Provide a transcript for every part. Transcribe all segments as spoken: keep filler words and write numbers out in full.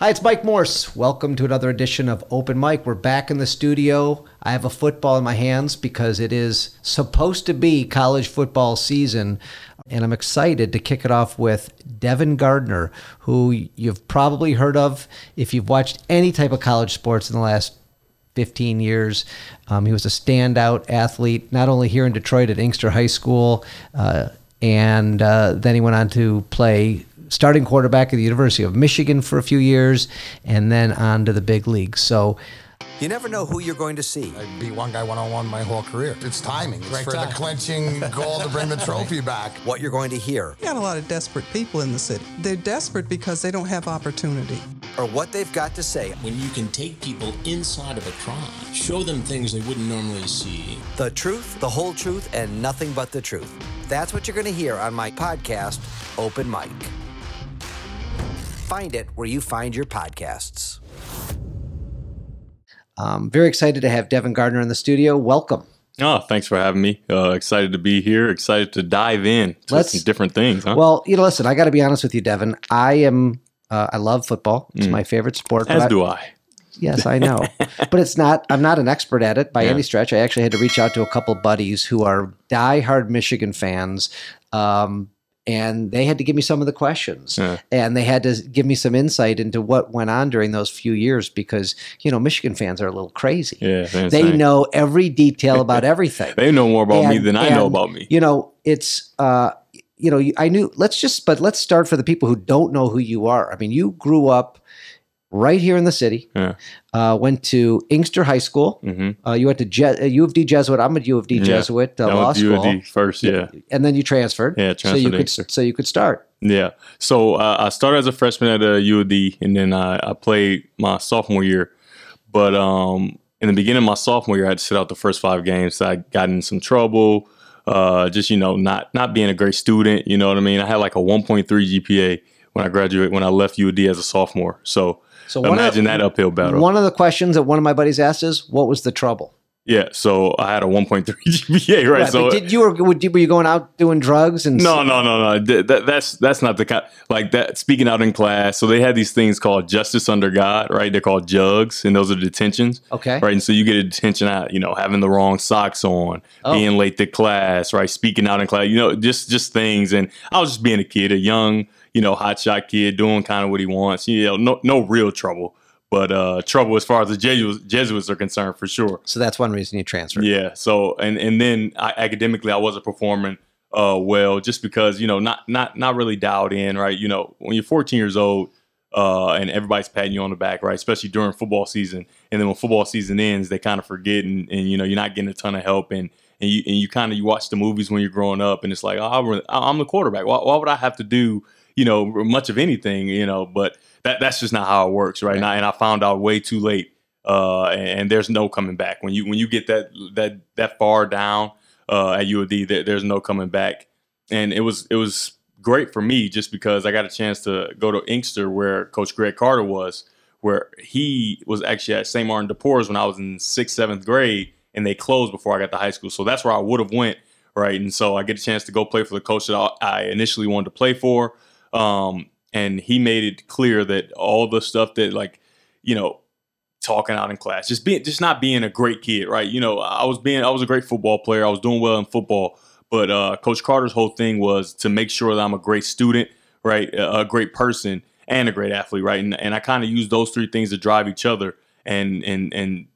Hi, it's Mike Morse. Welcome to another edition of Open Mic. We're back in the studio. I have a football in my hands because it is supposed to be college football season, and I'm excited to kick it off with Devin Gardner, who you've probably heard of if you've watched any type of college sports in the last fifteen years. Um, he was a standout athlete, not only here in Detroit at Inkster High School, uh, and uh, then he went on to play starting quarterback at the University of Michigan for a few years, and then on to the big leagues. So you never know who you're going to see. I'd be one guy one-on-one my whole career. It's timing. It's right for time. The clinching goal to bring the trophy back. What you're going to hear. We've got a lot of desperate people in the city. They're desperate because they don't have opportunity. Or what they've got to say. When you can take people inside of a crime, show them things they wouldn't normally see. The truth, the whole truth, and nothing but the truth. That's what you're going to hear on my podcast, Open Mic. Find it where you find your podcasts. Um, very excited to have Devin Gardner in the studio. Welcome. Oh, thanks for having me. Uh, excited to be here. Excited to dive in to Let's, some different things. Huh? Well, you know, listen, I got to be honest with you, Devin. I am. Uh, I love football. It's mm. my favorite sport. As but do I, I. Yes, I know. But it's not, I'm not an expert at it by yeah. any stretch. I actually had to reach out to a couple buddies who are diehard Michigan fans. Um, And they had to give me some of the questions, yeah. and they had to give me some insight into what went on during those few years because, you know, Michigan fans are a little crazy. Yeah, they know every detail about everything. They know more about and, me than and, I know about me. You know, it's, uh, you know, I knew, let's just, but let's start for the people who don't know who you are. I mean, you grew up right here in the city, yeah. uh, went to Inkster High School. Mm-hmm. Uh, you went to Je- U of D Jesuit. I'm a U of D Jesuit yeah. uh, law school. U of D first, yeah. And then you transferred. Yeah, transferred. So you could, so you could start. Yeah. So uh, I started as a freshman at uh, U of D, and then I, I played my sophomore year. But um, in the beginning of my sophomore year, I had to sit out the first five games. So I got in some trouble, uh, just, you know, not not being a great student. You know what I mean? I had like a one point three G P A when I graduated, when I left U of D as a sophomore. So. So imagine of, that uphill battle. One of the questions that one of my buddies asked is, what was the trouble? Yeah, so I had a one point three G P A, right? right so did you, or were you going out doing drugs? And no, no, no, no. That, that's that's not the kind, like that, speaking out in class. So they had these things called justice under God, right? They're called jugs, and those are detentions. Okay. Right, and so you get a detention out, you know, having the wrong socks on, oh. being late to class, right? Speaking out in class, you know, just, just things. And I was just being a kid, a young, you know, hotshot kid doing kind of what he wants, you know, no, no real trouble, but uh, trouble as far as the Jesuits, Jesuits are concerned for sure. So that's one reason you transferred. Yeah. So, and, and then I, academically, I wasn't performing uh, well just because, you know, not, not, not really dialed in, right? You know, when you're fourteen years old uh, and everybody's patting you on the back, right? Especially during football season. And then when football season ends, they kind of forget and, and, you know, you're not getting a ton of help and, and you, and you kind of, you watch the movies when you're growing up and it's like, oh, I'm the quarterback. Why, why would I have to do, you know, much of anything, you know, but that that's just not how it works, right? Yeah. And, I, and I found out way too late, uh, and, and there's no coming back. When you when you get that that that far down uh, at U of D, there, there's no coming back. And it was it was great for me just because I got a chance to go to Inkster where Coach Greg Carter was, where he was actually at Saint Martin de Porres when I was in sixth, seventh grade, and they closed before I got to high school. So that's where I would have went, right? And so I get a chance to go play for the coach that I initially wanted to play for. Um, and he made it clear that all the stuff that, like, you know, talking out in class, just being, just not being a great kid, right? You know, I was being, I was a great football player. I was doing well in football, but, uh, Coach Carter's whole thing was to make sure that I'm a great student, right? A, a great person and a great athlete, right? And, and I kind of used those three things to drive each other and, and, and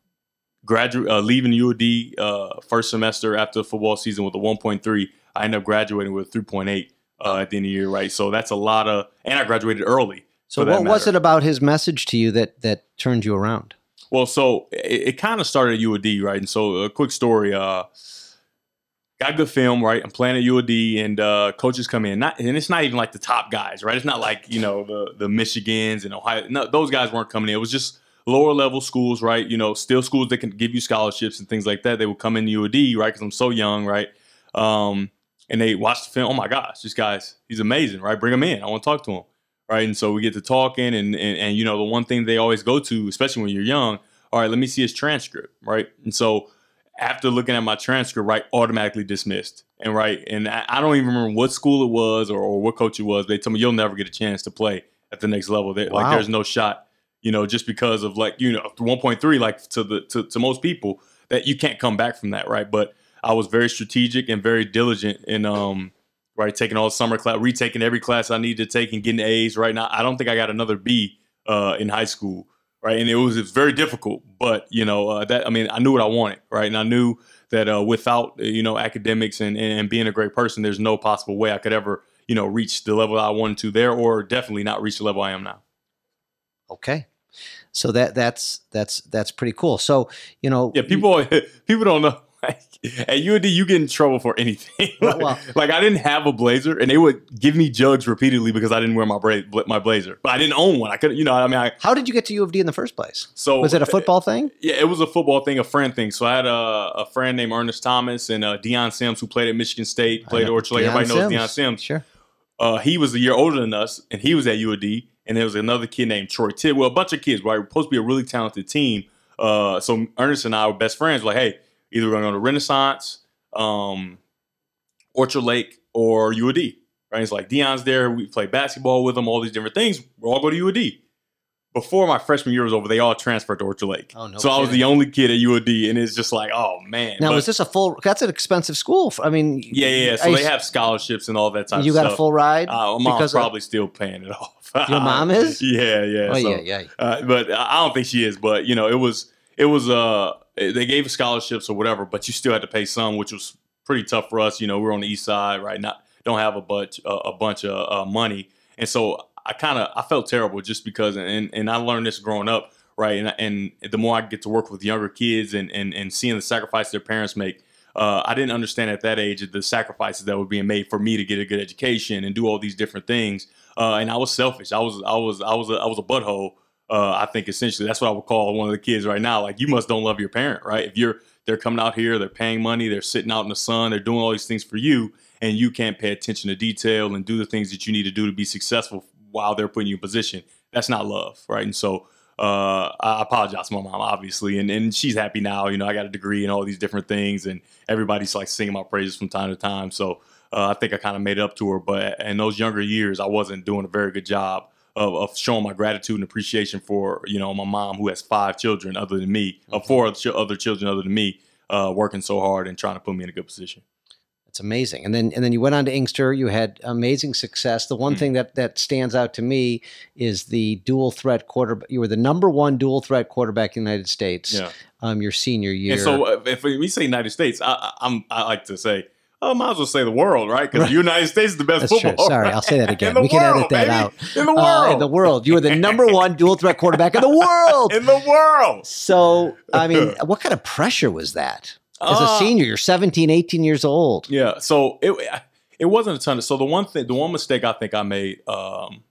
graduate, uh, leaving U of D, uh, first semester after the football season with a one point three, I ended up graduating with a three point eight. Uh, at the end of the year, right? So that's a lot of, and I graduated early. So what was it about his message to you that that turned you around? Well, so it, it kind of started at U of D, right? And so a quick story, uh, got good film, right? I'm playing at U of D and uh, coaches come in, not, and it's not even like the top guys, right? It's not like, you know, the, the Michigans and Ohio, no, those guys weren't coming in. It was just lower level schools, right? You know, still schools that can give you scholarships and things like that. They would come in U of D, right? Because I'm so young, right? Um, And they watch the film. Oh, my gosh, this guy's, he's amazing, right? Bring him in. I want to talk to him, right? And so we get to talking. And, and, and, you know, the one thing they always go to, especially when you're young, all right, let me see his transcript, right? And so after looking at my transcript, right, automatically dismissed. And, right, and I, I don't even remember what school it was or, or what coach it was. They told me, you'll never get a chance to play at the next level. They, wow. Like, there's no shot you know, just because of, like, you know, one point three, like to the to, to most people, that you can't come back from that, right? But I was very strategic and very diligent in um right taking all summer class, retaking every class I needed to take, and getting A's. Right now, I don't think I got another B uh, in high school, right? And it was, it was very difficult, but you know uh, that I mean I knew what I wanted, right? And I knew that uh, without you know academics and and being a great person, there's no possible way I could ever you know reach the level I wanted to there, or definitely not reach the level I am now. Okay. So that that's that's that's pretty cool. So you know, yeah, people people don't know. Like, at U of D, you get in trouble for anything. like, well, like I didn't have a blazer, and they would give me jugs repeatedly because I didn't wear my bra- my blazer. But I didn't own one. I could, you know, I mean, I, how did you get to U of D in the first place? So was it a football thing? Yeah, it was a football thing, a friend thing. So I had a, a friend named Ernest Thomas and uh, Deion Sims, who played at Michigan State, played at Orchard Lake. Everybody knows Deion Sims. Sure. Uh, he was a year older than us, and he was at U of D. And there was another kid named Troy Tidd. Well, a bunch of kids, right? We're supposed to be a really talented team. Uh, so Ernest and I were best friends. Like, hey, either we're going to go to Renaissance, um, Orchard Lake, or U of D. Right? It's like Deion's there. We play basketball with him. All these different things. We'll all go to U of D. Before my freshman year was over, they all transferred to Orchard Lake. Oh, no so kidding. I was the only kid at U of D, and it's just like, oh man. Now, but, is this a full? That's an expensive school. For, I mean, yeah, yeah. So I, they have scholarships and all that type. You of got stuff. A full ride? Uh, my mom's probably of, still paying it off. Your mom is? Yeah, yeah. Oh so, yeah, yeah. Uh, but I don't think she is. But you know, it was, it was. Uh, they gave scholarships or whatever, but you still had to pay some, which was pretty tough for us. You know, we're on the east side, right? Not don't have a bunch, uh, a bunch of uh, money, and so. I kind of I felt terrible just because, and and I learned this growing up, right? And and the more I get to work with younger kids and and and seeing the sacrifice their parents make, uh, I didn't understand at that age the sacrifices that were being made for me to get a good education and do all these different things. Uh, and I was selfish. I was I was I was a, I was a butthole. Uh, I think essentially that's what I would call one of the kids right now. Like, you must don't love your parent, right? If you're they're coming out here, they're paying money, they're sitting out in the sun, they're doing all these things for you, and you can't pay attention to detail and do the things that you need to do to be successful while they're putting you in position. That's not love, right? And so uh, I apologize to my mom, obviously, and, and she's happy now. You know, I got a degree and all these different things, and everybody's like singing my praises from time to time. So uh, I think I kind of made it up to her. But in those younger years, I wasn't doing a very good job of, of showing my gratitude and appreciation for, you know, my mom, who has five children other than me, mm-hmm. uh, four other children other than me, uh, working so hard and trying to put me in a good position. It's amazing. And then and then you went on to Inkster. You had amazing success. The one mm. thing that that stands out to me is the dual threat quarterback. You were the number one dual threat quarterback in the United States yeah. um, your senior year. And so uh, if we say United States, I, I'm, I like to say, I might as well say the world, right? Because the United States is the best That's football. True. Sorry, right? I'll say that again. We world, can edit that baby. out. In the world. Uh, in the world. You were the number one dual threat quarterback in the world. In the world. So, I mean, what kind of pressure was that? As a senior, you're seventeen, eighteen years old. Yeah, so it it wasn't a ton of. So the one thing, the one mistake I think I made um,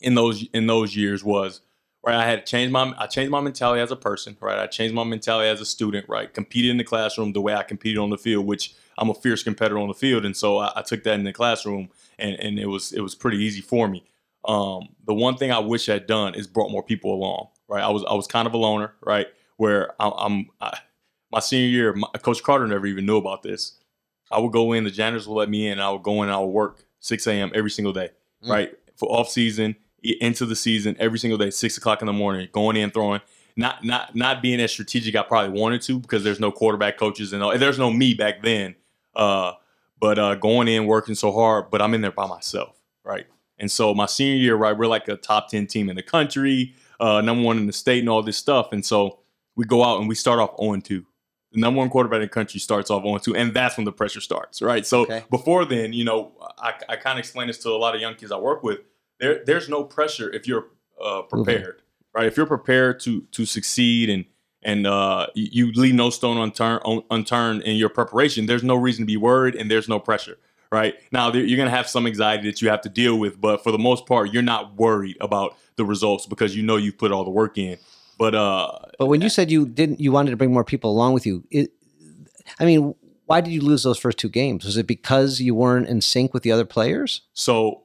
in those in those years was, right, I had changed my I changed my mentality as a person, right? I changed my mentality as a student, right? Competed in the classroom the way I competed on the field, which I'm a fierce competitor on the field, and so I, I took that in the classroom, and and it was it was pretty easy for me. Um, the one thing I wish I'd done is brought more people along, right? I was I was kind of a loner, right? Where I, I'm. I, My senior year, my, Coach Carter never even knew about this. I would go in, the janitors would let me in, and I would go in and I would work six a.m. every single day, mm. right? For off season, into the season, every single day, six o'clock in the morning, going in, throwing, not not not being as strategic I probably wanted to, because there's no quarterback coaches and all, there's no me back then. Uh, but uh, going in, working so hard, but I'm in there by myself, right? And so my senior year, right, we're like a top ten team in the country, uh, number one in the state and all this stuff. And so we go out and we start off oh and two. The number one quarterback in the country starts off oh and two, and that's when the pressure starts, right? So okay. Before then, you know, I, I kind of explain this to a lot of young kids I work with. There, there's no pressure if you're uh, prepared, mm-hmm. right? If you're prepared to to succeed and and uh, you leave no stone unturned, unturned in your preparation, there's no reason to be worried, and there's no pressure, right? Now, there, you're going to have some anxiety that you have to deal with, but for the most part, you're not worried about the results because you know you've put all the work in. But uh, but when you said you didn't, you wanted to bring more people along with you. It, I mean, why did you lose those first two games? Was it because you weren't in sync with the other players? So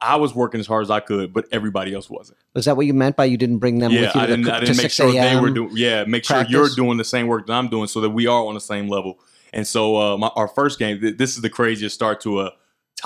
I was working as hard as I could, but everybody else wasn't. Was that what you meant by you didn't bring them? Yeah, with you I didn't. To the, I didn't to make sure they were doing. Yeah, make practice. Sure you're doing the same work that I'm doing, so that we are on the same level. And so uh, my, our first game, th- this is the craziest start to a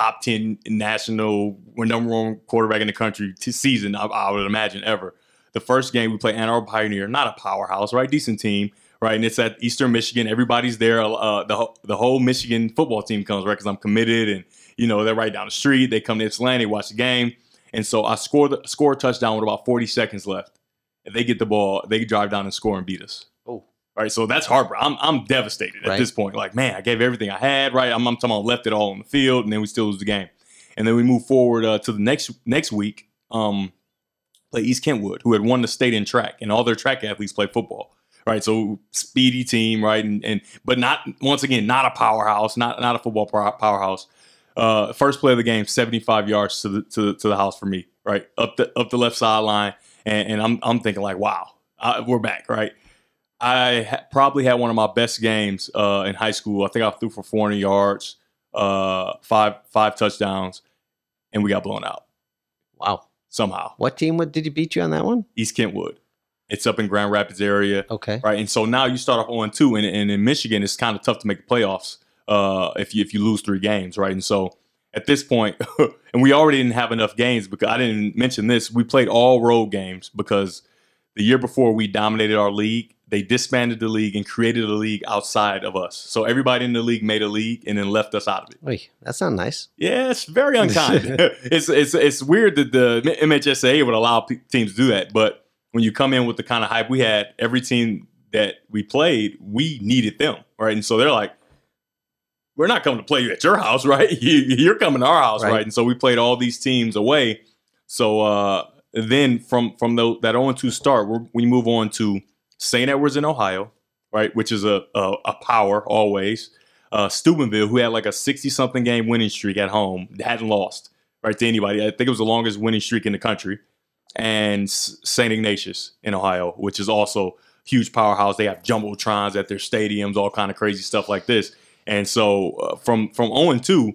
top ten national, we're number one quarterback in the country to season, I, I would imagine, ever. The first game we play Ann Arbor Pioneer, not a powerhouse, right? Decent team, right? And it's at Eastern Michigan. Everybody's there. Uh, the the whole Michigan football team comes, right? Because I'm committed, and you know they're right down the street. They come to Ypsilanti, watch the game, and so I score the score a touchdown with about forty seconds left. If they get the ball, they drive down and score and beat us. Oh, right. So that's Harbor. I'm I'm devastated at right. this point. Like, man, I gave everything I had, right? I'm I'm talking about left it all on the field, and then we still lose the game. And then we move forward uh, to the next next week. Um, play East Kentwood, who had won the state in track, and all their track athletes play football, right? So speedy team, right? And and but not, once again, not a powerhouse, not not a football powerhouse. Uh, first play of the game, seventy-five yards to the to, to the house for me, right? Up the up the left sideline, and, and I'm I'm thinking like, wow, I, we're back, right? I ha- probably had one of my best games uh, in high school. I think I threw for four hundred yards, uh, five five touchdowns, and we got blown out. Wow. Somehow. What team did you beat you on that one? East Kentwood. It's up in Grand Rapids area. Okay. Right. And so now you start off oh and two, and, and in Michigan, it's kind of tough to make the playoffs uh, if you if you lose three games, right? And so at this point, and we already didn't have enough games because I didn't mention this. We played all road games because the year before we dominated our league. They disbanded the league and created a league outside of us. So everybody in the league made a league and then left us out of it. Oy, that's not nice. Yeah, it's very unkind. it's it's it's weird that the M H S A would allow p- teams to do that. But when you come in with the kind of hype we had, every team that we played, we needed them, right? And so they're like, we're not coming to play you at your house, right? You, you're coming to our house, right. right? And so we played all these teams away. So uh, then from, from the, that oh and two start, we're, we move on to Saint Edwards in Ohio, right, which is a a, a power always. Uh, Steubenville, who had like a sixty-something game winning streak at home, hadn't lost, right, to anybody. I think it was the longest winning streak in the country. And Saint Ignatius in Ohio, which is also huge powerhouse. They have jumbotrons at their stadiums, all kind of crazy stuff like this. And so uh, from from oh and two,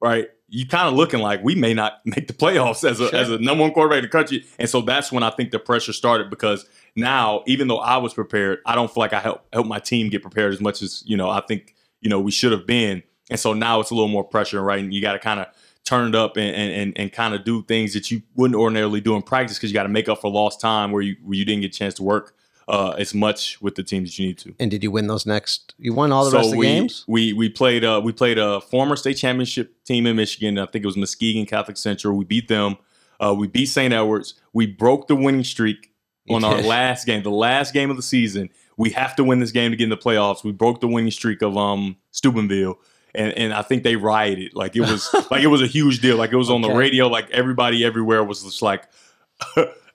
right, you kind of looking like we may not make the playoffs as a, sure. as a number one quarterback in the country. And so that's when I think the pressure started because – now, even though I was prepared, I don't feel like I help help my team get prepared as much as, you know, I think, you know, we should have been. And so now it's a little more pressure, right? And you got to kind of turn it up and and and kind of do things that you wouldn't ordinarily do in practice because you got to make up for lost time where you where you didn't get a chance to work uh, as much with the team that you need to. And did you win those next? You won all the so rest we, of the games? We we played uh, we played a former state championship team in Michigan. I think it was Muskegon Catholic Central. We beat them. Uh, we beat Saint Edwards. We broke the winning streak. On our last game, the last game of the season, we have to win this game to get in the playoffs. We broke the winning streak of um, Steubenville, and, and I think they rioted. Like it was like it was a huge deal. Like it was okay. on the radio. Like everybody everywhere was just like,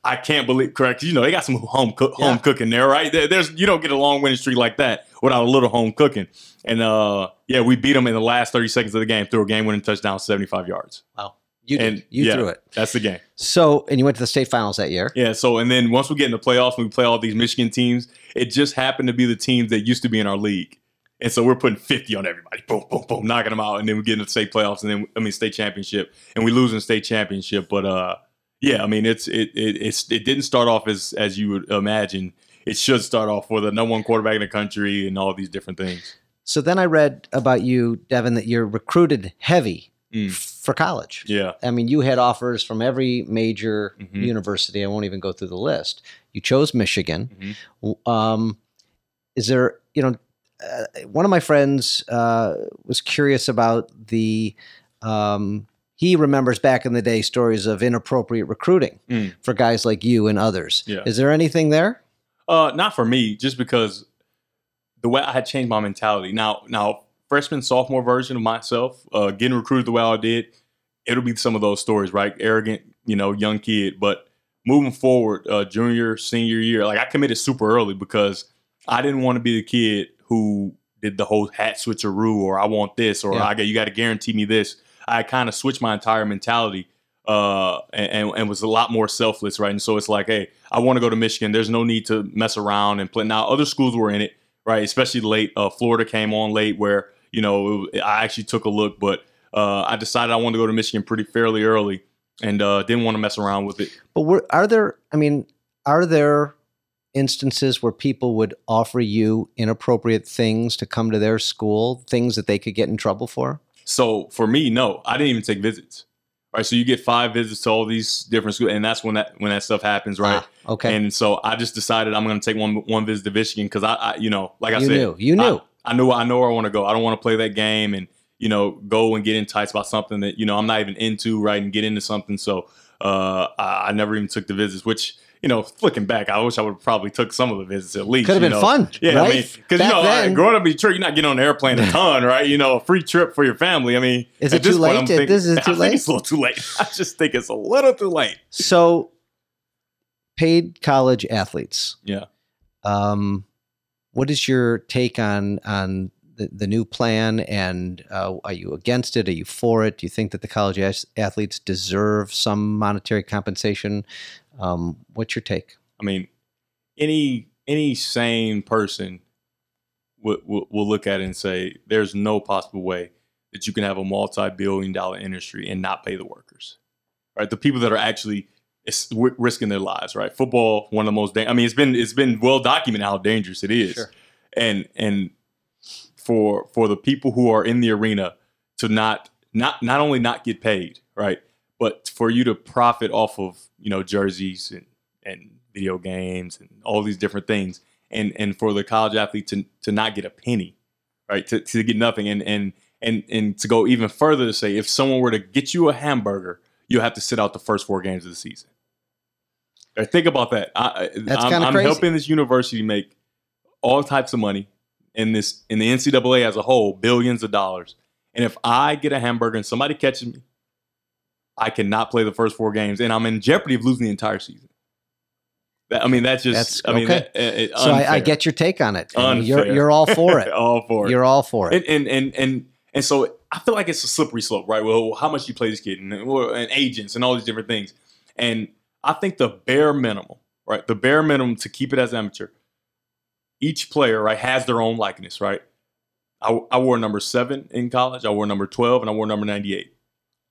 I can't believe. Correct? You know they got some home cook, home yeah. cooking there, right? There, there's you don't get a long winning streak like that without a little home cooking. And uh, yeah, we beat them in the last thirty seconds of the game through a game winning touchdown, seventy-five yards. Wow. You did. And, you yeah, threw it. That's the game. So, and you went to the state finals that year. Yeah. So, and then once we get in the playoffs, we play all these Michigan teams. It just happened to be the teams that used to be in our league, and so we're putting fifty on everybody. Boom, boom, boom, knocking them out, and then we get into the state playoffs, and then I mean state championship, and we lose in state championship. But uh, yeah, I mean it's it it it's, it didn't start off as as you would imagine. It should start off with a number one quarterback in the country and all these different things. So then I read about you, Devin, that you're recruited heavy. Mm. For college. Yeah. I mean, you had offers from every major mm-hmm. university. I won't even go through the list. You chose Michigan. Mm-hmm. Um, is there, you know, uh, one of my friends uh, was curious about the, um, he remembers back in the day stories of inappropriate recruiting mm. for guys like you and others. Yeah. Is there anything there? Uh, not for me, just because the way I had changed my mentality. Now, now, freshman, sophomore version of myself, uh, getting recruited the way I did, it'll be some of those stories, right? Arrogant, you know, young kid. But moving forward, uh, junior, senior year, like I committed super early because I didn't want to be the kid who did the whole hat switcheroo or I want this or yeah. I got you got to guarantee me this. I kind of switched my entire mentality uh, and, and, and was a lot more selfless, right? And so it's like, hey, I want to go to Michigan. There's no need to mess around and play. Now, other schools were in it, right? Especially late. Uh, Florida came on late where you know, I actually took a look, but uh, I decided I wanted to go to Michigan pretty fairly early and uh, didn't want to mess around with it. But were, are there, I mean, are there instances where people would offer you inappropriate things to come to their school, things that they could get in trouble for? So for me, no, I didn't even take visits. Right, so you get five visits to all these different schools, and that's when that when that stuff happens, right? Ah, okay. And so I just decided I'm going to take one one visit to Michigan because I, I, you know, like I you said, knew. you knew, I, I knew, I know where I want to go. I don't want to play that game and you know go and get enticed by something that you know I'm not even into, right? And get into something. So uh, I, I never even took the visits, which. You know, looking back, I wish I would have probably took some of the visits at least. Could have been know. fun, yeah. Right? I mean, because you know, then, like, growing up in Detroit, you're not getting on an airplane a ton, right? You know, a free trip for your family. I mean, is it too late? Point, thinking, this is too I late. Think it's a little too late. I just think it's a little too late. So, paid college athletes. Yeah. Um, what is your take on on the, the new plan? And uh, are you against it? Are you for it? Do you think that the college as- athletes deserve some monetary compensation? Um, what's your take? I mean, any any sane person will, will, will look at it and say, there's no possible way that you can have a multi-billion dollar industry and not pay the workers, right? The people that are actually risking their lives, right? Football, one of the most, da- I mean, it's been it's been well documented how dangerous it is. Sure. And and for for the people who are in the arena to not not not only not get paid, right? But for you to profit off of, you know, jerseys and, and video games and all these different things, and and for the college athlete to, to not get a penny, right, to, to get nothing, and and and and to go even further to say if someone were to get you a hamburger, you'll have to sit out the first four games of the season. Right, think about that. I, That's I'm, I'm helping this university make all types of money in this in the N C double A as a whole, billions of dollars. And if I get a hamburger and somebody catches me, I cannot play the first four games, and I'm in jeopardy of losing the entire season. That, I mean, that's just. That's, I mean, okay. that, it, so I, I get your take on it. I mean, you're you're all for it. all for it. You're all for it. And and and and, and so I feel like it's a slippery slope, right? Well, how much you play this kid, and, and agents, and all these different things. And I think the bare minimum, right? The bare minimum to keep it as amateur. Each player, right, has their own likeness, right? I, I wore number seven in college. I wore number twelve, and I wore number ninety-eight.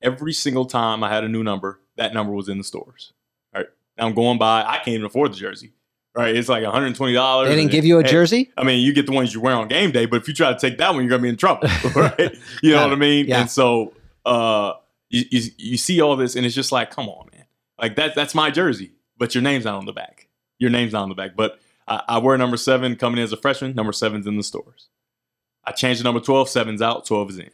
Every single time I had a new number, that number was in the stores. All right. Now I'm going by, I can't even afford the jersey. Right. It's like one hundred twenty dollars. They didn't give you a jersey? I mean, you get the ones you wear on game day, but if you try to take that one, you're going to be in trouble. Right. You know what I mean? Yeah. And so uh, you, you, you see all this and it's just like, come on, man. Like that, that's my jersey, but your name's not on the back. Your name's not on the back. But I, I wear number seven coming in as a freshman. Number seven's in the stores. I changed the number twelve. Seven's out. twelve is in.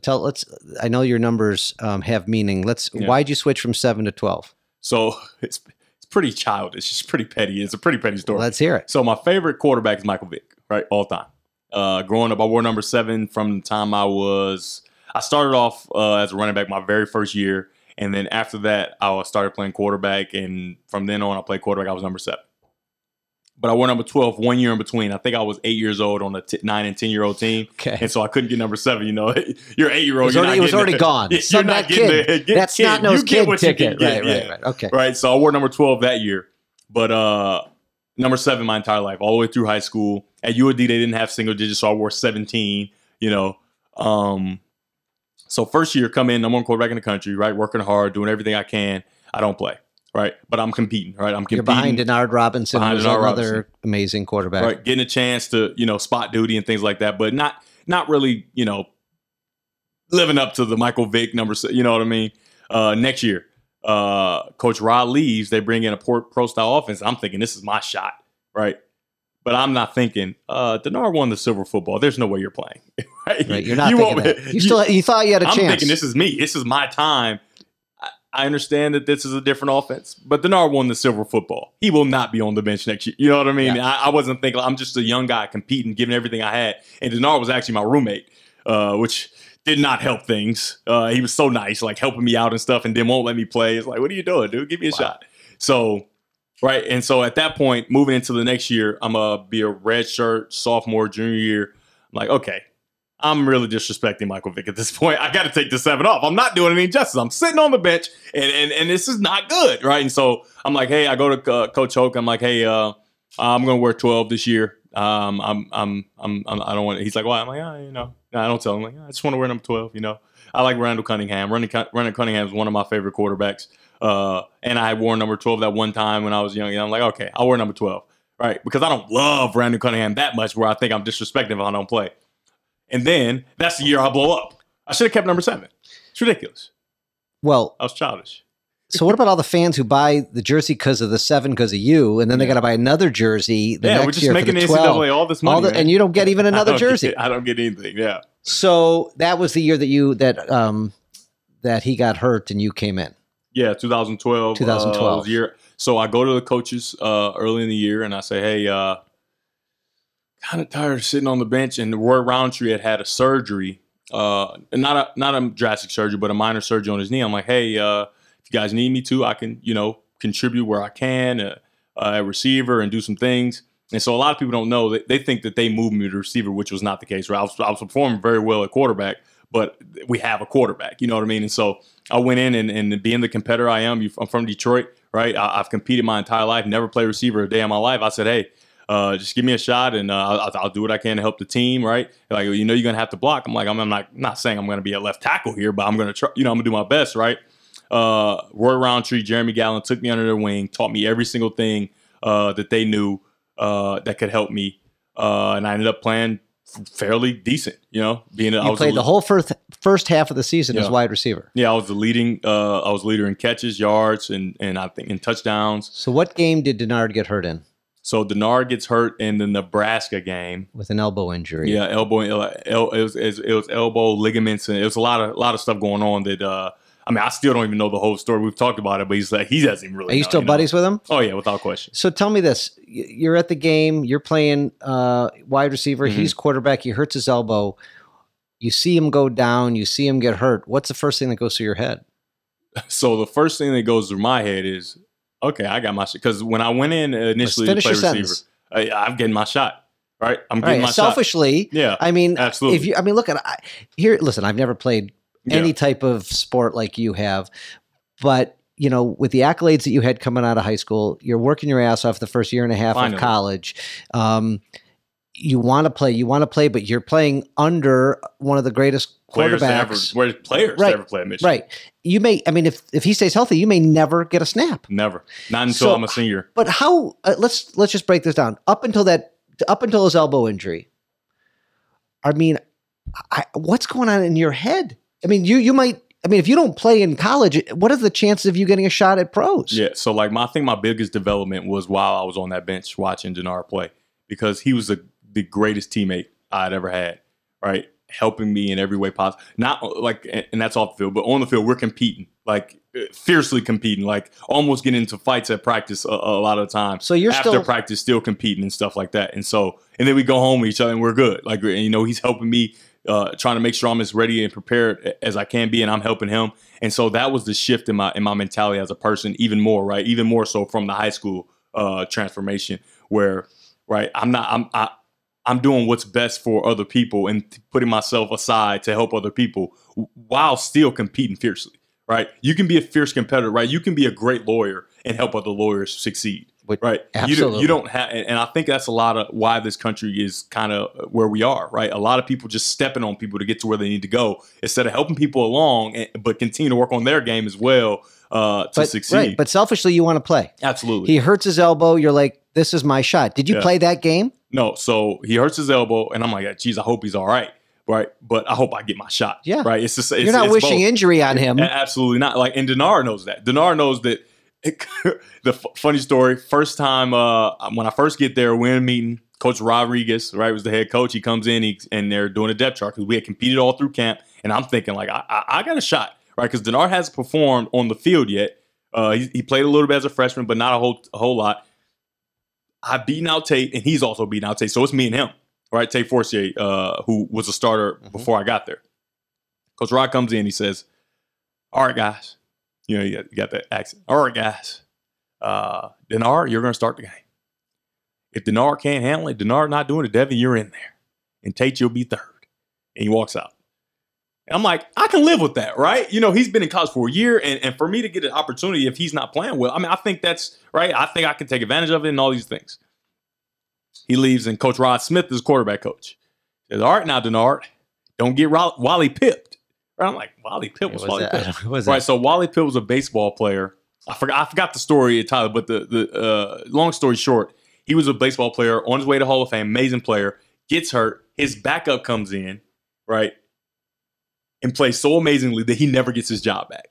Tell let's. I know your numbers um, have meaning. Let's. Yeah. Why'd you switch from seven to twelve? So it's it's pretty childish. It's pretty petty. It's a pretty petty story. Let's hear it. So my favorite quarterback is Michael Vick, right? All time. Uh, growing up, I wore number seven from the time I was. I started off uh, as a running back my very first year, and then after that, I started playing quarterback, and from then on, I played quarterback. I was number seven, but I wore number twelve one year in between. I think I was eight years old on a t- nine and ten year old team. Okay. And so I couldn't get number seven. You know, you're eight year old. It was already, it was already gone. You're Some not getting kid, the, get, That's kid. not no kid ticket. Get, right, yeah. right, right. Okay. Right. So I wore number twelve that year, but uh, number seven my entire life, all the way through high school. At U of D, they didn't have single digits, so I wore seventeen, you know. Um, so first year, come in, number one quarterback in the country, right? Working hard, doing everything I can. I don't play. Right, but I'm competing. Right, I'm competing. You're behind Denard Robinson, behind who's Denard another Robinson. amazing quarterback. Right, getting a chance to you know spot duty and things like that, but not not really you know living up to the Michael Vick number. You know what I mean? Uh, next year, uh, Coach Rod leaves. They bring in a pro style offense. I'm thinking this is my shot, right? But I'm not thinking. Uh, Denard won the Silver Football. There's no way you're playing. Right? Right you're not. You thinking that. You, you still. You thought you had a I'm chance. I'm thinking this is me. This is my time. I understand that this is a different offense, but Denard won the Silver Football. He will not be on the bench next year. You know what I mean? Yeah. I, I wasn't thinking. I'm just a young guy competing, giving everything I had. And Denard was actually my roommate, uh, which did not help things. Uh, he was so nice, like helping me out and stuff, and then won't let me play. It's like, what are you doing, dude? Give me a wow. shot. So, right. And so at that point, moving into the next year, I'm going to be a redshirt sophomore, junior year. I'm like, okay. I'm really disrespecting Michael Vick at this point. I got to take the seven off. I'm not doing any justice. I'm sitting on the bench, and and and this is not good, right? And so I'm like, hey, I go to uh, Coach Hoke. I'm like, hey, uh, I'm going to wear twelve this year. Um, I'm, I'm, I'm, I'm, I don't want. He's like, why? I'm like, oh, you know, no, I don't tell him. I'm like, I just want to wear number twelve. You know, I like Randall Cunningham. Randall, Randall Cunningham is one of my favorite quarterbacks. Uh, and I wore number twelve that one time when I was young. And I'm like, okay, I'll wear number twelve, right? Because I don't love Randall Cunningham that much, where I think I'm disrespecting if I don't play. And then that's the year I blow up, I should have kept number seven. It's ridiculous. Well, I was childish. So what about all the fans who buy the jersey because of the seven, because of you, and then yeah. they got to buy another jersey the yeah, next we're just year making for the twelve? N C double A all this money, all the, and you don't get even another I jersey. Get, I don't get anything. Yeah. So that was the year that you that um that he got hurt and you came in. Yeah, twenty twelve. twenty twelve uh, was the year. So I go to the coaches uh, early in the year and I say, hey, uh, kind of tired of sitting on the bench. And Roy Roundtree had had a surgery, uh, not a not a drastic surgery, but a minor surgery on his knee. I'm like, hey. Uh, If you guys need me to, I can, you know, contribute where I can, a uh, uh, receiver and do some things. And so a lot of people don't know that they think that they moved me to receiver, which was not the case. Right? I was, I was performing very well at quarterback, but we have a quarterback, you know what I mean? And so I went in and, and being the competitor I am, I'm from Detroit, right? I, I've competed my entire life, never played receiver a day in my life. I said, hey, uh, just give me a shot and uh, I'll, I'll do what I can to help the team, right? Like, you know, you're going to have to block. I'm like, I'm, I'm not, not saying I'm going to be a left tackle here, but I'm going to try, you know, I'm going to do my best, right? Uh, Roy Roundtree, Jeremy Gallon took me under their wing, taught me every single thing uh, that they knew uh, that could help me, uh, and I ended up playing fairly decent. You know, being a, you I was played a, the whole first first half of the season yeah. as wide receiver. Yeah, I was the leading. Uh, I was leader in catches, yards, and and I think in touchdowns. So, what game did Denard get hurt in? So Denard gets hurt in the Nebraska game with an elbow injury. Yeah, elbow. El, it was it was elbow ligaments, and it was a lot of a lot of stuff going on that. Uh, I mean, I still don't even know the whole story. We've talked about it, but he's like, he doesn't really know. Are you still you know? buddies with him? Oh, yeah, without question. So tell me this. You're at the game. You're playing uh, wide receiver. Mm-hmm. He's quarterback. He hurts his elbow. You see him go down. You see him get hurt. What's the first thing that goes through your head? So the first thing that goes through my head is, okay, I got my shot. Because when I went in initially to play receiver, sentence. I, I'm getting my shot. Right? I'm getting right. my Selfishly, shot. Selfishly. Yeah, I mean, absolutely. If you, I mean, look, at I, here, listen, I've never played Yeah. any type of sport like you have. But, you know, with the accolades that you had coming out of high school, you're working your ass off the first year and a half Finally. of college. Um, you want to play, you want to play, but you're playing under one of the greatest players quarterbacks. Ever, players right. ever play at Michigan. Right. You may, I mean, if, if he stays healthy, you may never get a snap. Never. Not until so, I'm a senior. But how, uh, let's, let's just break this down. Up until that, up until his elbow injury. I mean, I, what's going on in your head? I mean, you you might, I mean, if you don't play in college, what are the chances of you getting a shot at pros? Yeah, so like my, I think my biggest development was while I was on that bench watching Denard play, because he was the, the greatest teammate I'd ever had, right? Helping me in every way possible. Not like, and that's off the field, but on the field, we're competing, like fiercely competing, like almost getting into fights at practice a, a lot of the time. So you're After still- practice, still competing and stuff like that. And so, and then we go home with each other and we're good. Like, you know, he's helping me. Uh, trying to make sure I'm as ready and prepared as I can be, and I'm helping him. And so that was the shift in my in my mentality as a person, even more, right? Even more so from the high school uh, transformation, where, right, I'm not, I'm I, I'm doing what's best for other people and putting myself aside to help other people while still competing fiercely, right? You can be a fierce competitor, right? You can be a great lawyer and help other lawyers succeed. Right. Absolutely. You, you don't have, and I think that's a lot of why this country is kind of where we are, right? A lot of people just stepping on people to get to where they need to go instead of helping people along, and, but continue to work on their game as well uh, to but, succeed. Right. But selfishly, you want to play. Absolutely. He hurts his elbow. You're like, this is my shot. Did you yeah. play that game? No. So he hurts his elbow, and I'm like, geez, I hope he's all right. Right. But I hope I get my shot. Yeah. Right. It's just, it's, you're not it's wishing both. injury on him. Absolutely not. Like, and Denard knows that. Denard knows that. It, the f- funny story, first time uh, when I first get there, we're in a meeting. Coach Rodriguez, right, was the head coach. He comes in he, and they're doing a depth chart because we had competed all through camp. And I'm thinking, like, I, I-, I got a shot, right? Because Denard hasn't performed on the field yet. Uh, he-, he played a little bit as a freshman, but not a whole a whole lot. I've beaten out Tate, and he's also beaten out Tate. So it's me and him, right? Tate Forcier, uh, who was a starter mm-hmm. before I got there. Coach Rod comes in. He says, all right, guys. You know, you got, you got that accent. All right, guys. Uh, Denard, you're going to start the game. If Denard can't handle it, Denard not doing it, Devin, you're in there. And Tate, you'll be third. And he walks out. And I'm like, I can live with that, right? You know, he's been in college for a year. And, and for me to get an opportunity if he's not playing well, I mean, I think that's, right? I think I can take advantage of it and all these things. He leaves, and Coach Rod Smith is quarterback coach. He says, all right, now, Denard, don't get Ro- Wally Pipped. I'm like, Wally Pipped was, was Wally Pipped. Was right, so Wally Pipped was a baseball player. I forgot I forgot the story, Tyler, but the, the uh, long story short, he was a baseball player on his way to Hall of Fame, amazing player, gets hurt, his backup comes in, right? and plays so amazingly that he never gets his job back.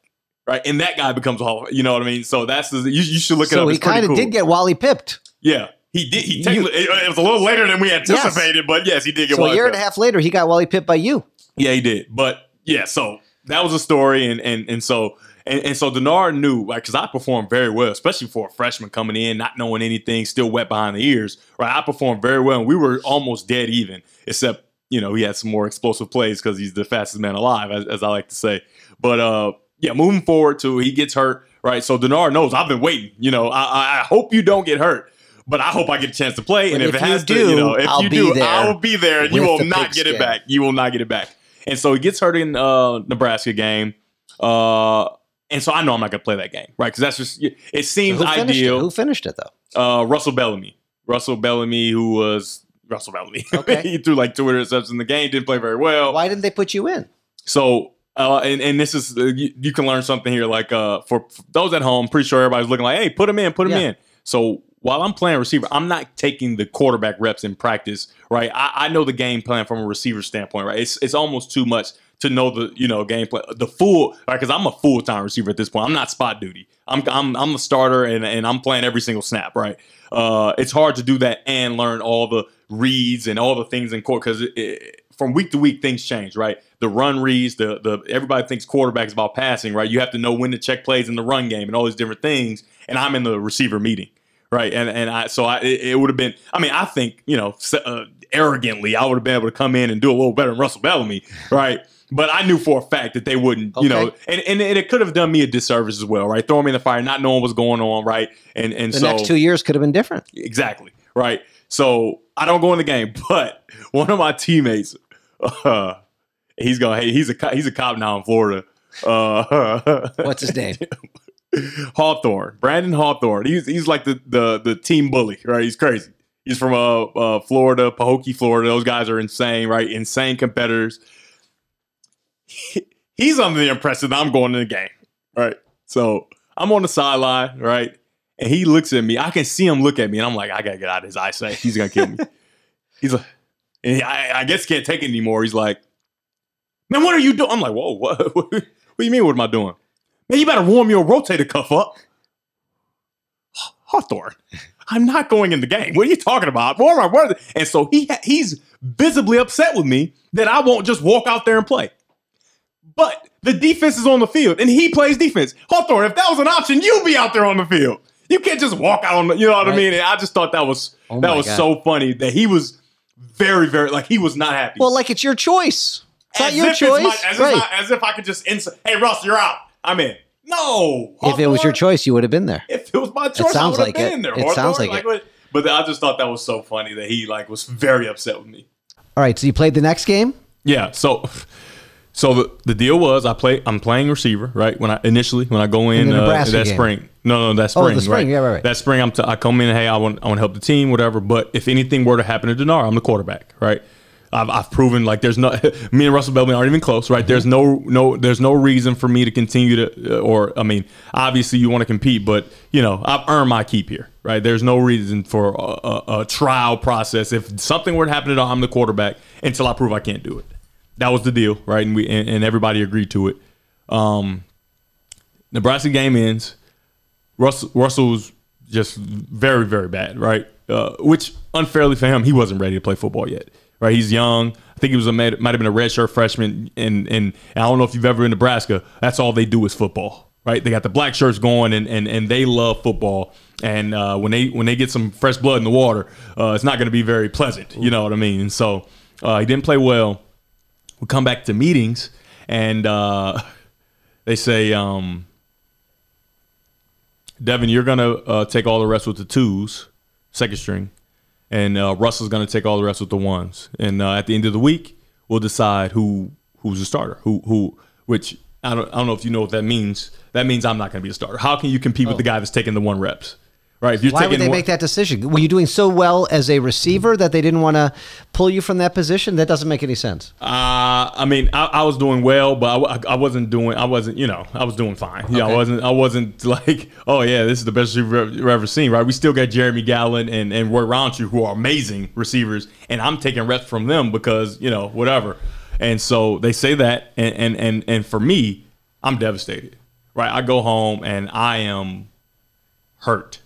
Right. And that guy becomes a Hall of Famer. You know what I mean? So that's, you, you should look it so up. So he kind of cool. did get Wally Pipped. Yeah. He did. He you, it was a little later than we anticipated, yes. but yes, he did get so Wally Pipped. So a year Pipped. and a half later, he got Wally Pipped by you. Yeah, he did. But yeah, so that was a story. And and and so and, and so Denard knew, like, because I performed very well, especially for a freshman coming in, not knowing anything, still wet behind the ears. Right. I performed very well. And we were almost dead even, except, you know, he had some more explosive plays because he's the fastest man alive, as, as I like to say. But uh, yeah, moving forward to he gets hurt. Right. So Denard knows I've been waiting. You know, I, I hope you don't get hurt. But I hope I get a chance to play. And, and if, if it has do, to, you know, if I'll you do, I will be there. You will the not get skin. it back. You will not get it back. And so he gets hurt in uh, Nebraska game. Uh, and so I know I'm not going to play that game, right? Because that's just, it seems so who ideal. It? Who finished it, though? Uh, Russell Bellamy. Russell Bellamy, who was Russell Bellamy. Okay. He threw like two interceptions in the game, didn't play very well. Why didn't they put you in? So, uh, and, and this is, uh, you, you can learn something here. Like, uh, for, for those at home, pretty sure everybody's looking like, hey, put him in, put him yeah. in. So, while I'm playing receiver, I'm not taking the quarterback reps in practice, right? I, I know the game plan from a receiver standpoint, right? It's it's almost too much to know the you know game plan, the full, right? Because I'm a full time receiver at this point. I'm not spot duty. I'm I'm I'm the starter, and and I'm playing every single snap, right? Uh, it's hard to do that and learn all the reads and all the things in court because from week to week things change, right? The run reads, the the everybody thinks quarterback is about passing, right? You have to know when to check plays in the run game and all these different things, and I'm in the receiver meeting. Right. And and I so I it, it would have been I mean, I think, you know, uh, arrogantly, I would have been able to come in and do a little better than Russell Bellamy. Right. But I knew for a fact that they wouldn't, you okay. know, and, and it could have done me a disservice as well. Right. Throwing me in the fire, not knowing what's going on. Right. And and the so the next two years could have been different. Exactly. Right. So I don't go in the game. But one of my teammates, uh, he's going to hey, he's a co- he's a cop now in Florida. Uh, What's his name? Hawthorne, Brandon Hawthorne. He's he's like the the the team bully, right? He's crazy. He's from uh, uh Florida, Pahokee, Florida. Those guys are insane, right? Insane competitors. He, he's under the impression that I'm going in the game, right? So I'm on the sideline, right? And he looks at me. I can see him look at me, and I'm like, I gotta get out of his eyesight. He's gonna kill me. He's like, and I, I guess can't take it anymore. He's like, man, what are you doing? I'm like, whoa, what? What do you mean? What am I doing? Man, you better warm your rotator cuff up. Hawthorne, I'm not going in the game. What are you talking about? Warm up, warm up. And so he ha- he's visibly upset with me that I won't just walk out there and play. But the defense is on the field, and he plays defense. Hawthorne, if that was an option, you'd be out there on the field. You can't just walk out on the, you know what right. I mean? And I just thought that was oh that was God. so funny that he was very, very, like he was not happy. Well, like it's your choice. It's as not your choice. My, as, right. if I, as if I could just insert, hey, Russ, you're out. I'm in. No. Hawthorne. If it was your choice, you would have been there. If it was my choice, I would have like been it. there. Hawthorne. It sounds like, like it. But I just thought that was so funny that he like was very upset with me. All right. So you played the next game? Yeah. So so the, the deal was I play I'm playing receiver, right? When I initially when I go in, in uh, that game. spring. No, no, that spring. Oh, the spring. Right? Yeah, right, right. That spring I'm t- I come in, hey, I want I want to help the team, whatever. But if anything were to happen to Denard, I'm the quarterback, right? I've, I've proven like there's no me and Russell Bellamy aren't even close, right? There's no no there's no reason for me to continue to or I mean obviously you want to compete, but you know I've earned my keep here, right? There's no reason for a, a, a trial process. If something were to happen at all, I'm the quarterback until I prove I can't do it. That was the deal, right? And we and, and everybody agreed to it. Um, Nebraska game ends. Russell Russell's just very very bad, right? Uh, which unfairly for him, he wasn't ready to play football yet. Right, he's young. I think he was a might have been a redshirt freshman, and, and and I don't know if you've ever in Nebraska. That's all they do is football, right? They got the black shirts going, and and, and they love football. And uh, when they when they get some fresh blood in the water, uh, it's not going to be very pleasant. You know what I mean? And so uh, he didn't play well. We come back to meetings, and uh, they say, um, Devin, you're going to uh, take all the reps with the twos, second string. And uh, Russell's going to take all the rest with the ones. And uh, at the end of the week, we'll decide who who's the starter. Who who? Which I don't I don't know if you know what that means. That means I'm not going to be a starter. How can you compete oh. with the guy that's taking the one reps? Right? If you're Why taking would they one, make that decision? Were you doing so well as a receiver that they didn't want to pull you from that position? That doesn't make any sense. Uh, I mean, I, I was doing well, but I, I, I wasn't doing. I wasn't. You know, I was doing fine. Yeah, okay. I wasn't. I wasn't like, oh yeah, this is the best receiver I've ever seen. Right? We still got Jeremy Gallon and and Roy Roundtree, who are amazing receivers, and I'm taking reps from them because you know whatever. And so they say that, and and and, and for me, I'm devastated, right? I go home and I am hurt,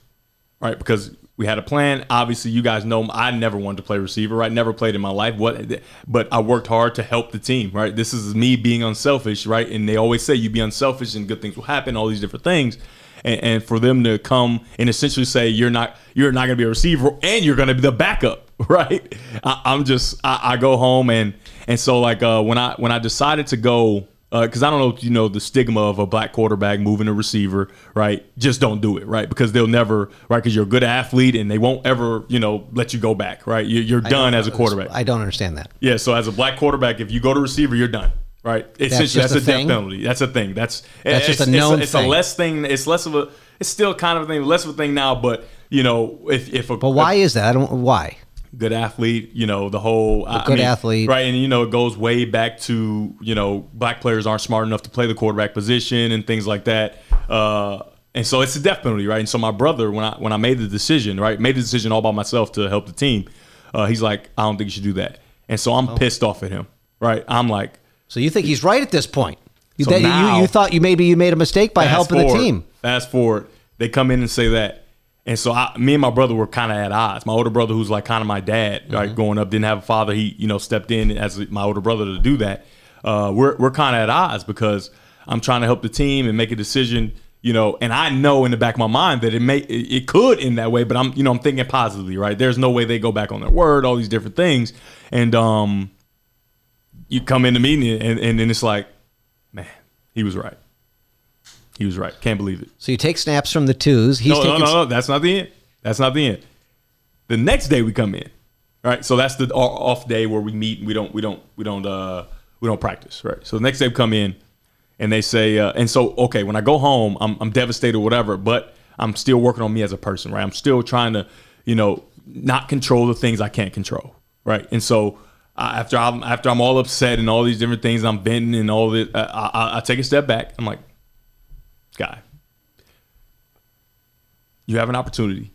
right? Because we had a plan. Obviously, you guys know I never wanted to play receiver, right? Never played in my life. What? But I worked hard to help the team, right? This is me being unselfish, right? And they always say you be unselfish and good things will happen, all these different things. And, and for them to come and essentially say you're not you're not going to be a receiver and you're going to be the backup, right? I, I'm just I, I go home and and so like uh, when I when I decided to go. Because uh, I don't know if you know the stigma of a black quarterback moving a receiver, right? Just don't do it, right? Because they'll never, right? Because you're a good athlete and they won't ever, you know, let you go back, right? You're, you're done as a quarterback. I don't understand that. Yeah, so as a black quarterback, if you go to receiver, you're done, right? It's that's just that's a, a death penalty. That's a thing. That's, that's it's, just a known it's, it's thing. It's a less thing. It's less of a, it's still kind of a thing, less of a thing now, but, you know, if, if a. But why if, is that? I don't, why? Good athlete, you know, the whole I good mean, athlete, right? And you know, it goes way back to, you know, black players aren't smart enough to play the quarterback position and things like that. Uh, and so it's a death penalty, right? And so my brother, when I when I made the decision, right, made the decision all by myself to help the team, uh, he's like, I don't think you should do that. And so I'm oh. pissed off at him, right? I'm like, so you think he's right at this point? You so that, now, you, you thought you maybe you made a mistake by helping forward, the team. Fast forward, they come in and say that. And so I, me and my brother were kind of at odds. My older brother, who's like kind of my dad, mm-hmm. right, growing up, didn't have a father. He, you know, stepped in as my older brother to do that. Uh, we're we're kind of at odds because I'm trying to help the team and make a decision, you know. And I know in the back of my mind that it may it, it could end that way, but I'm you know I'm thinking positively, right? There's no way they go back on their word, all these different things. And um, you come into meeting and and then it's like, man, he was right. He was right. Can't believe it. So you take snaps from the twos. He's no, no, no, no. That's not the end. That's not the end. The next day we come in, right? So that's the off day where we meet and we don't, we don't, we don't, uh, we don't practice, right? So the next day we come in, and they say, uh, and so okay, when I go home, I'm, I'm devastated, or whatever. But I'm still working on me as a person, right? I'm still trying to, you know, not control the things I can't control, right? And so uh, after I'm, after I'm all upset and all these different things, I'm venting and all this, uh, I, I take a step back. I'm like, guy, you have an opportunity.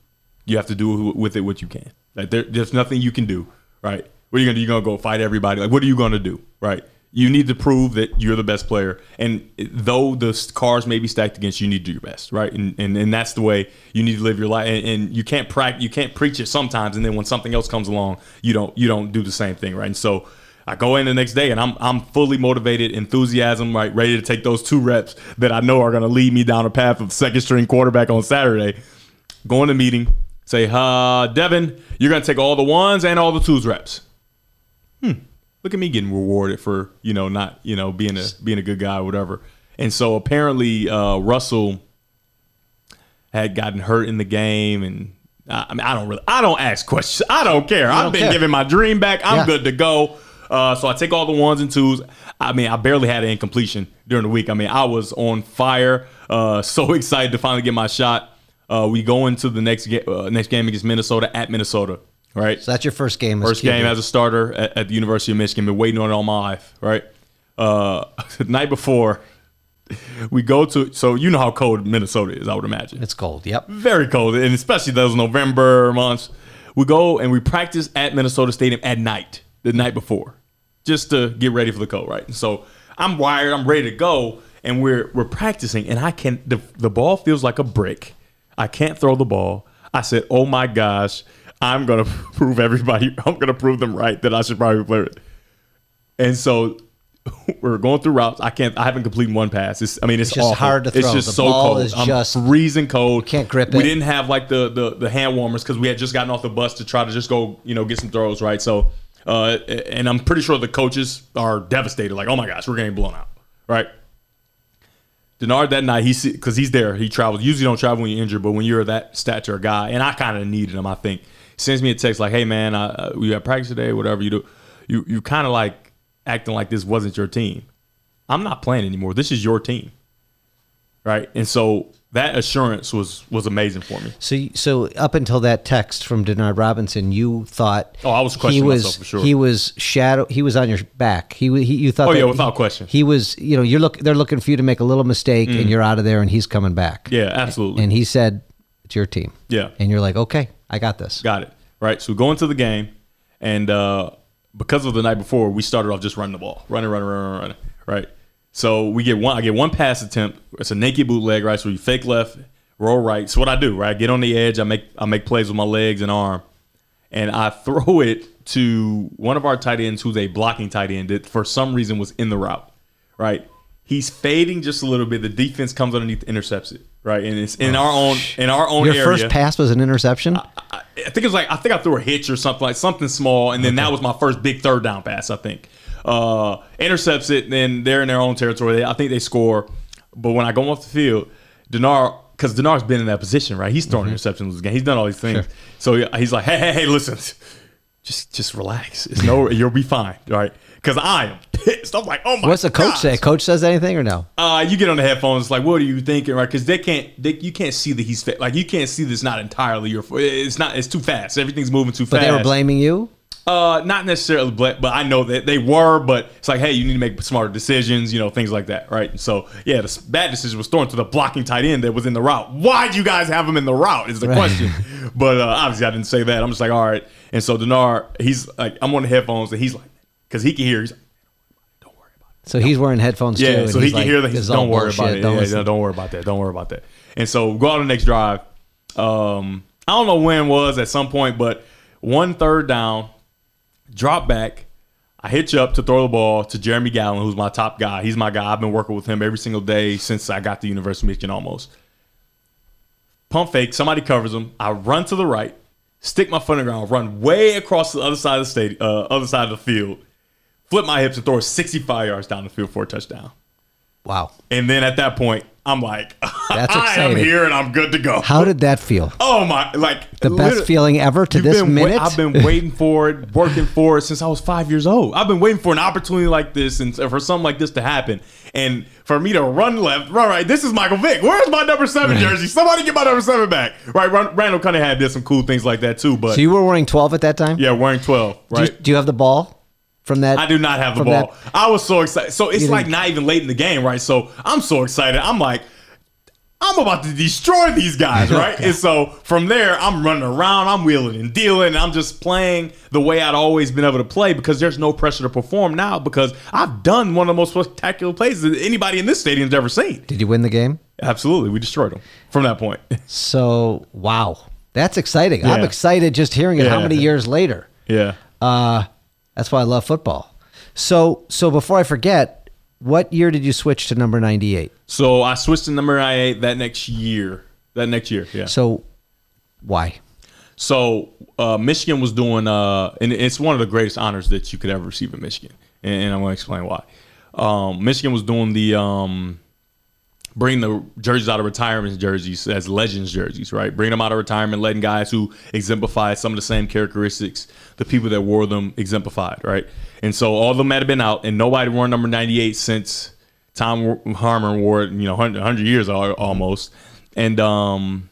You have to do with it what you can. Like there, there's nothing you can do, right? What are you gonna do? You're gonna go fight everybody. Like what are you gonna do, right? You need to prove that you're the best player. And though the cards may be stacked against you, you need to do your best, right? And and, and that's the way you need to live your life. And, and you can't practice, you can't preach it sometimes. And then when something else comes along, you don't you don't do the same thing, right? And so I go in the next day and I'm I'm fully motivated, enthusiasm, right, ready to take those two reps that I know are going to lead me down a path of second string quarterback on Saturday. Go in the meeting, say, uh, Devin, you're going to take all the ones and all the twos reps. Hmm. Look at me getting rewarded for, you know, not, you know, being a being a good guy or whatever. And so apparently uh, Russell had gotten hurt in the game and. I mean, I don't really, I don't ask questions. I don't care. Don't I've been care. giving my dream back. I'm yeah. good to go. Uh, so I take all the ones and twos. I mean, I barely had an incompletion during the week. I mean, I was on fire. Uh, so excited to finally get my shot. Uh, we go into the next ga- uh, next game against Minnesota at Minnesota, right? So that's your first game. First game as a starter at, at the University of Michigan. Been waiting on it all my life, right? Uh, the night before, we go to, so you know how cold Minnesota is, I would imagine. It's cold, yep. Very cold, and especially those November months. We go and we practice at Minnesota Stadium at night, the night before. Just to get ready for the cold, right? And so I'm wired, I'm ready to go, and we're we're practicing, and I can the, the ball feels like a brick. I can't throw the ball. I said, "Oh my gosh, I'm gonna prove everybody. I'm gonna prove them right that I should probably play it." And so we're going through routes. I can't. I haven't completed one pass. It's, I mean, it's, it's just awful. Hard to throw. It's just the so ball cold. Is I'm just freezing cold. Can't grip it. We didn't have like the the, the hand warmers because we had just gotten off the bus to try to just go, you know, get some throws, right? So. Uh, and I'm pretty sure the coaches are devastated. Like, oh my gosh, we're getting blown out, right? Denard that night, he because he's there, he travels. Usually don't travel when you're injured, but when you're that stature guy, and I kind of needed him, I think. Sends me a text like, hey man, uh, we had practice today, whatever you do. You you kind of like acting like this wasn't your team. I'm not playing anymore. This is your team, right? And so that assurance was was amazing for me. So, so up until that text from Denard Robinson, you thought oh, I was questioning he was, myself for sure. He was shadow. He was on your back. He, he you thought. Oh yeah, without he, question. He was. You know, you're look. They're looking for you to make a little mistake, mm. and you're out of there, and he's coming back. Yeah, absolutely. And he said, "It's your team." Yeah, and you're like, "Okay, I got this." Got it. Right. So we go into the game, and uh, because of the night before, we started off just running the ball, running, running, running, running, right? So we get one. I get one pass attempt. It's a naked bootleg, right? So you fake left, roll right. So what I do, right? I get on the edge. I make I make plays with my legs and arm, and I throw it to one of our tight ends, who's a blocking tight end that for some reason was in the route, right? He's fading just a little bit. The defense comes underneath, intercepts it, right? And it's in oh, our own in our own. Your area. Your first pass was an interception. I, I, I think it was like I think I threw a hitch or something like something small, and then okay. that was my first big third down pass. I think. Uh, intercepts it, then they're in their own territory. They, I think they score. But when I go off the field, Denard, because Denard's been in that position, right? He's thrown mm-hmm. interceptions this game. He's done all these things. Sure. So he's like, hey, hey, hey, listen, just just relax. It's no, you'll be fine, right? Because I am pissed. I'm like, oh my God. What's the coach gosh. say? Coach says anything or no? Uh, you get on the headphones. It's like, what are you thinking, right? Because they can't. They, you can't see that he's like you can't see this. Not entirely your. It's not. It's too fast. Everything's moving too but fast. But they were blaming you. Uh, not necessarily, but I know that they were, but it's like, hey, you need to make smarter decisions, you know, things like that, right? So, yeah, the bad decision was thrown to the blocking tight end that was in the route. Why'd you guys have him in the route is the right. question. But uh, obviously I didn't say that. I'm just like, all right. And so Denard, he's like, I'm on the headphones, and he's like, because he can hear, he's like, don't worry about it. So don't he's wearing headphones, yeah, too. Yeah, so he can like, hear that. He's don't worry bullshit. about it. Don't, yeah, yeah, don't worry about that. Don't worry about that. And so go on the next drive. Um, I don't know when it was at some point, but one third down. Drop back, I hitch up to throw the ball to Jeremy Gallon, who's my top guy. He's my guy. I've been working with him every single day since I got to University of Michigan almost. Pump fake, somebody covers him. I run to the right, stick my foot in the ground, run way across the other side of the state, uh, other side of the field, flip my hips and throw sixty-five yards down the field for a touchdown. Wow. And then at that point, I'm like, That's I am here and I'm good to go. How did that feel? Oh my, like the best feeling ever to this been, minute. I've been waiting for it, working for it since I was five years old. I've been waiting for an opportunity like this and for something like this to happen. And for me to run left, run right. This is Michael Vick. Where's my number seven jersey? Somebody get my number seven back. Right. Randall Cunningham did some cool things like that too. But so you were wearing twelve at that time? Yeah, wearing twelve. Right. Do you, do you have the ball? From that, I do not have the ball. That, I was so excited. So it's like not even late in the game, right? So I'm so excited. I'm like, I'm about to destroy these guys, right? Okay. And so from there, I'm running around. I'm wheeling and dealing. And I'm just playing the way I'd always been able to play because there's no pressure to perform now because I've done one of the most spectacular plays that anybody in this stadium's ever seen. Did you win the game? Absolutely. We destroyed them from that point. So, wow. That's exciting. Yeah. I'm excited just hearing it yeah. how many years later. Yeah. Uh That's why I love football. So, so before I forget, what year did you switch to number ninety-eight? So I switched to number ninety-eight that next year. That next year, yeah. So, why? So uh, Michigan was doing, uh, and it's one of the greatest honors that you could ever receive in Michigan, and, and I'm going to explain why. Um, Michigan was doing the um, bring the jerseys out of retirement jerseys as legends jerseys, right? Bring them out of retirement, letting guys who exemplify some of the same characteristics, the people that wore them exemplified, right? And so all of them had been out, and nobody wore number ninety-eight since Tom Harmon wore it, you know, one hundred years almost. And um,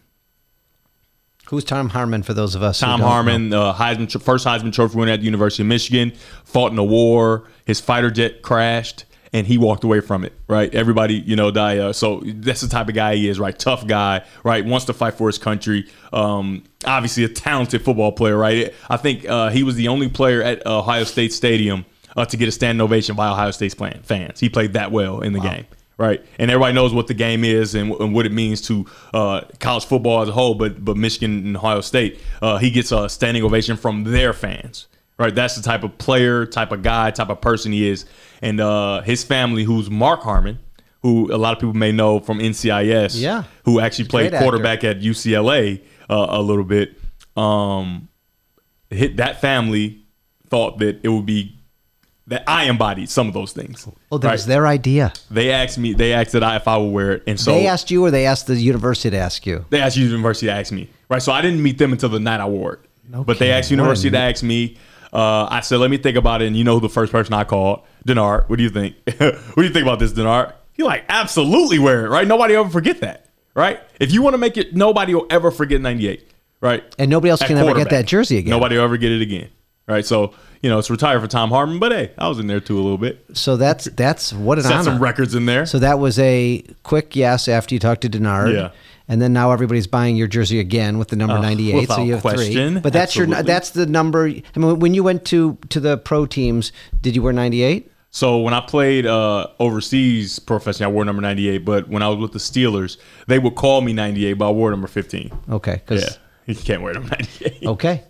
who's Tom Harmon for those of us? Tom Harmon, uh, Heisman, first Heisman Trophy winner at the University of Michigan, fought in a war, his fighter jet crashed. And he walked away from it, right? Everybody, you know, die. Uh, so that's the type of guy he is, right? Tough guy, right? Wants to fight for his country. Um, obviously a talented football player, right? I think uh, he was the only player at Ohio State Stadium uh, to get a standing ovation by Ohio State's plan, fans. He played that well in the wow. game, right? And everybody knows what the game is and, and what it means to uh, college football as a whole, but, but Michigan and Ohio State, uh, he gets a standing ovation from their fans, right? That's the type of player, type of guy, type of person he is. And uh, his family, who's Mark Harmon, who a lot of people may know from N C I S, yeah, who actually played quarterback actor. at U C L A uh, a little bit, um, hit that family thought that it would be that I embodied some of those things. Well, that right? was their idea. They asked me. They asked that I if I would wear it, and so they asked you, or they asked the university to ask you. They asked the university to ask me, right? So I didn't meet them until the night I wore it, okay. but they asked the university to ask me. Uh, I said, let me think about it. And you know who the first person I called? Denard. What do you think? What do you think about this, Denard? He like, absolutely wear it, right? Nobody will ever forget that, right? If you want to make it, nobody will ever forget ninety-eight, right? And nobody else At can ever get that jersey again. Nobody will ever get it again, right? So, you know, it's retired for Tom Harmon, but hey, I was in there too a little bit. So that's, that's what an Set honor. Set some records in there. So that was a quick yes after you talked to Denard. Yeah. And then now everybody's buying your jersey again with the number ninety-eight, uh, so you have question. three. But that's Absolutely. your that's the number. I mean, when you went to to the pro teams, did you wear ninety-eight? So when I played uh, overseas professionally, I wore number ninety-eight. But when I was with the Steelers, they would call me ninety-eight, but I wore number fifteen. Okay, yeah, you can't wear number ninety-eight. Okay.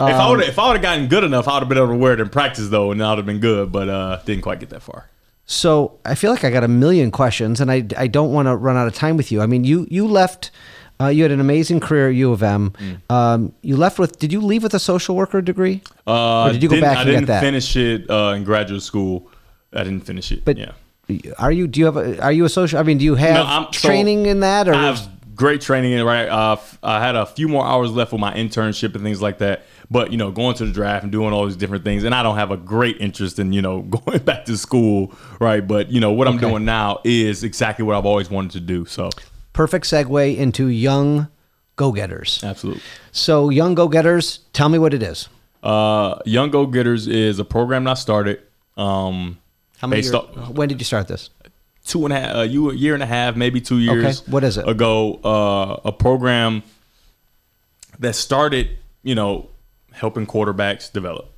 Um, if I would if I would have gotten good enough, I would have been able to wear it in practice though, and that would have been good. But uh, didn't quite get that far. So I feel like I got a million questions, and I, I don't want to run out of time with you. I mean, you you left, uh, you had an amazing career at U of M. Mm. Um, you left with, did you leave with a social worker degree? Uh, or did you go back I and get that? I didn't finish it uh, in graduate school. I didn't finish it. But yeah, are you? Do you have? A, are you a social? I mean, do you have no, training so in that? Or I have great training in it. Right, uh, I had a few more hours left with my internship and things like that. But, you know, going to the draft and doing all these different things. And I don't have a great interest in, you know, going back to school. Right. But, you know, what I'm okay. doing now is exactly what I've always wanted to do. So perfect segue into young go-getters. Absolutely. So young go-getters, tell me what it is. Uh, young go-getters is a program I started. Um, How many years, off, when did you start this? Two and a half, a year and a half, maybe two years okay. What is it? ago. Uh, a program that started, you know, helping quarterbacks develop.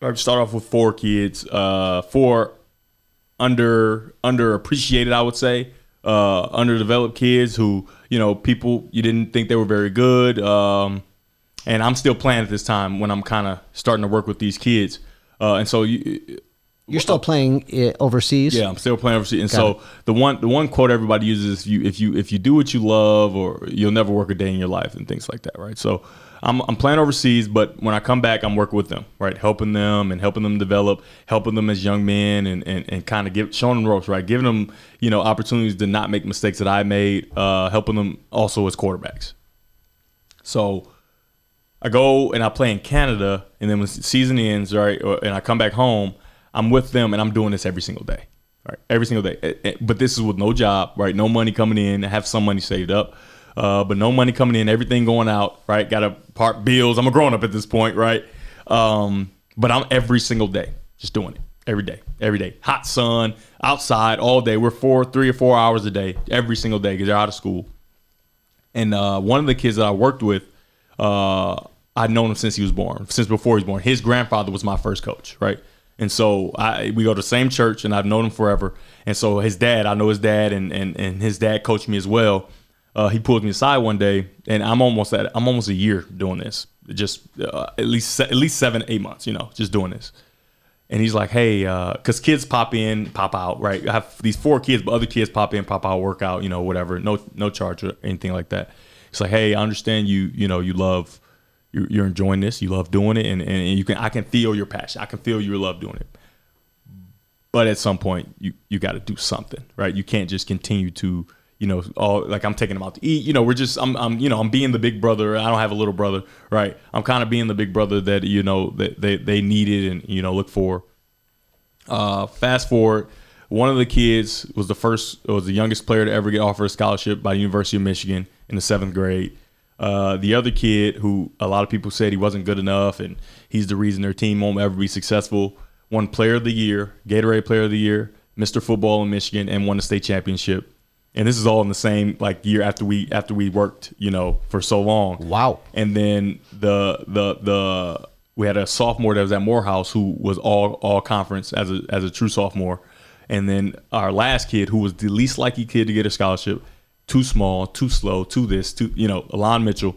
I start off with four kids, uh, four under underappreciated, I would say, uh, underdeveloped kids who, you know, people you didn't think they were very good. Um, and I'm still playing at this time when I'm kind of starting to work with these kids. Uh, and so you, you're still uh, playing overseas. Yeah, I'm still playing overseas. And Got so it. the one the one quote everybody uses: if you if you if you do what you love, or you'll never work a day in your life, and things like that, right? So. I'm, I'm playing overseas, but when I come back, I'm working with them, right? Helping them and helping them develop, helping them as young men, and and, and kind of give, showing them ropes, right? Giving them, you know, opportunities to not make mistakes that I made, uh, helping them also as quarterbacks. So I go and I play in Canada, and then when season ends, right, and I come back home, I'm with them, and I'm doing this every single day, right? Every single day. But this is with no job, right? No money coming in. I have some money saved up. Uh, but no money coming in, everything going out, right? Got to part bills. I'm a grown up at this point, right? Um, but I'm every single day just doing it every day, every day. Hot sun, outside all day. We're four, three or four hours a day, every single day because they're out of school. And uh, one of the kids that I worked with, uh, I'd known him since he was born, since before he was born. His grandfather was my first coach, right? And so I we go to the same church, and I've known him forever. And so his dad, I know his dad, and and, and his dad coached me as well. Uh, he pulled me aside one day, and I'm almost at I'm almost a year doing this, just uh, at least se- at least seven, eight months, you know, just doing this. And he's like, "Hey, because uh, kids pop in, pop out, right? I have these four kids, but other kids pop in, pop out, work out, you know, whatever, no no charge or anything like that." He's like, "Hey, I understand you, you know, you love, you're, you're enjoying this, you love doing it, and, and you can I can feel your passion, I can feel your love doing it. But at some point, you you got to do something, right? You can't just continue to." You know, all like I'm taking them out to eat. You know, we're just I'm I'm you know I'm being the big brother. I don't have a little brother, right? I'm kind of being the big brother that you know that they they needed and you know look for. Uh, fast forward, one of the kids was the first was the youngest player to ever get offered a scholarship by the University of Michigan in the seventh grade. Uh, the other kid, who a lot of people said he wasn't good enough and he's the reason their team won't ever be successful, won Player of the Year, Gatorade Player of the Year, Mister Football in Michigan, and won the state championship. And this is all in the same like year after we after we worked, you know, for so long. Wow. And then the the the we had a sophomore that was at Morehouse who was all all conference as a as a true sophomore. And then our last kid, who was the least likely kid to get a scholarship, too small, too slow, too this, too you know, Alon Mitchell,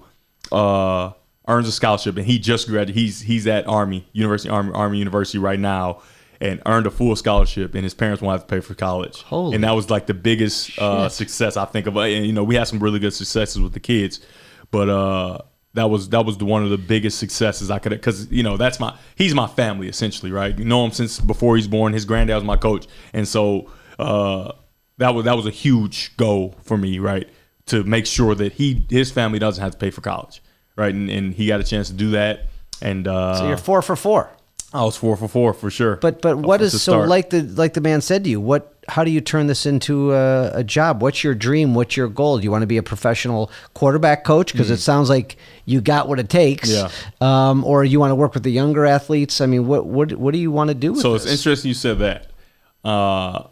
uh, earns a scholarship, and he just graduated. He's he's at Army University, Army Army University right now. And earned a full scholarship, and his parents won't have to pay for college. Holy and that was like the biggest uh, success I think of. And you know, we had some really good successes with the kids, but uh, that was that was the, one of the biggest successes I could, because you know that's my he's my family essentially, right? You know him since before he's born. His granddad was my coach, and so uh, that was that was a huge goal for me, right? To make sure that he his family doesn't have to pay for college, right? And, and he got a chance to do that. And uh, so you're four for four. I was four for four for sure. But but what is so like the like the man said to you? What how do you turn this into a, a job? What's your dream? What's your goal? Do you want to be a professional quarterback coach? Because mm-hmm. it sounds like you got what it takes. Yeah. Um, or you want to work with the younger athletes? I mean, what what what do you want to do? With so it's this? Interesting you said that. Uh,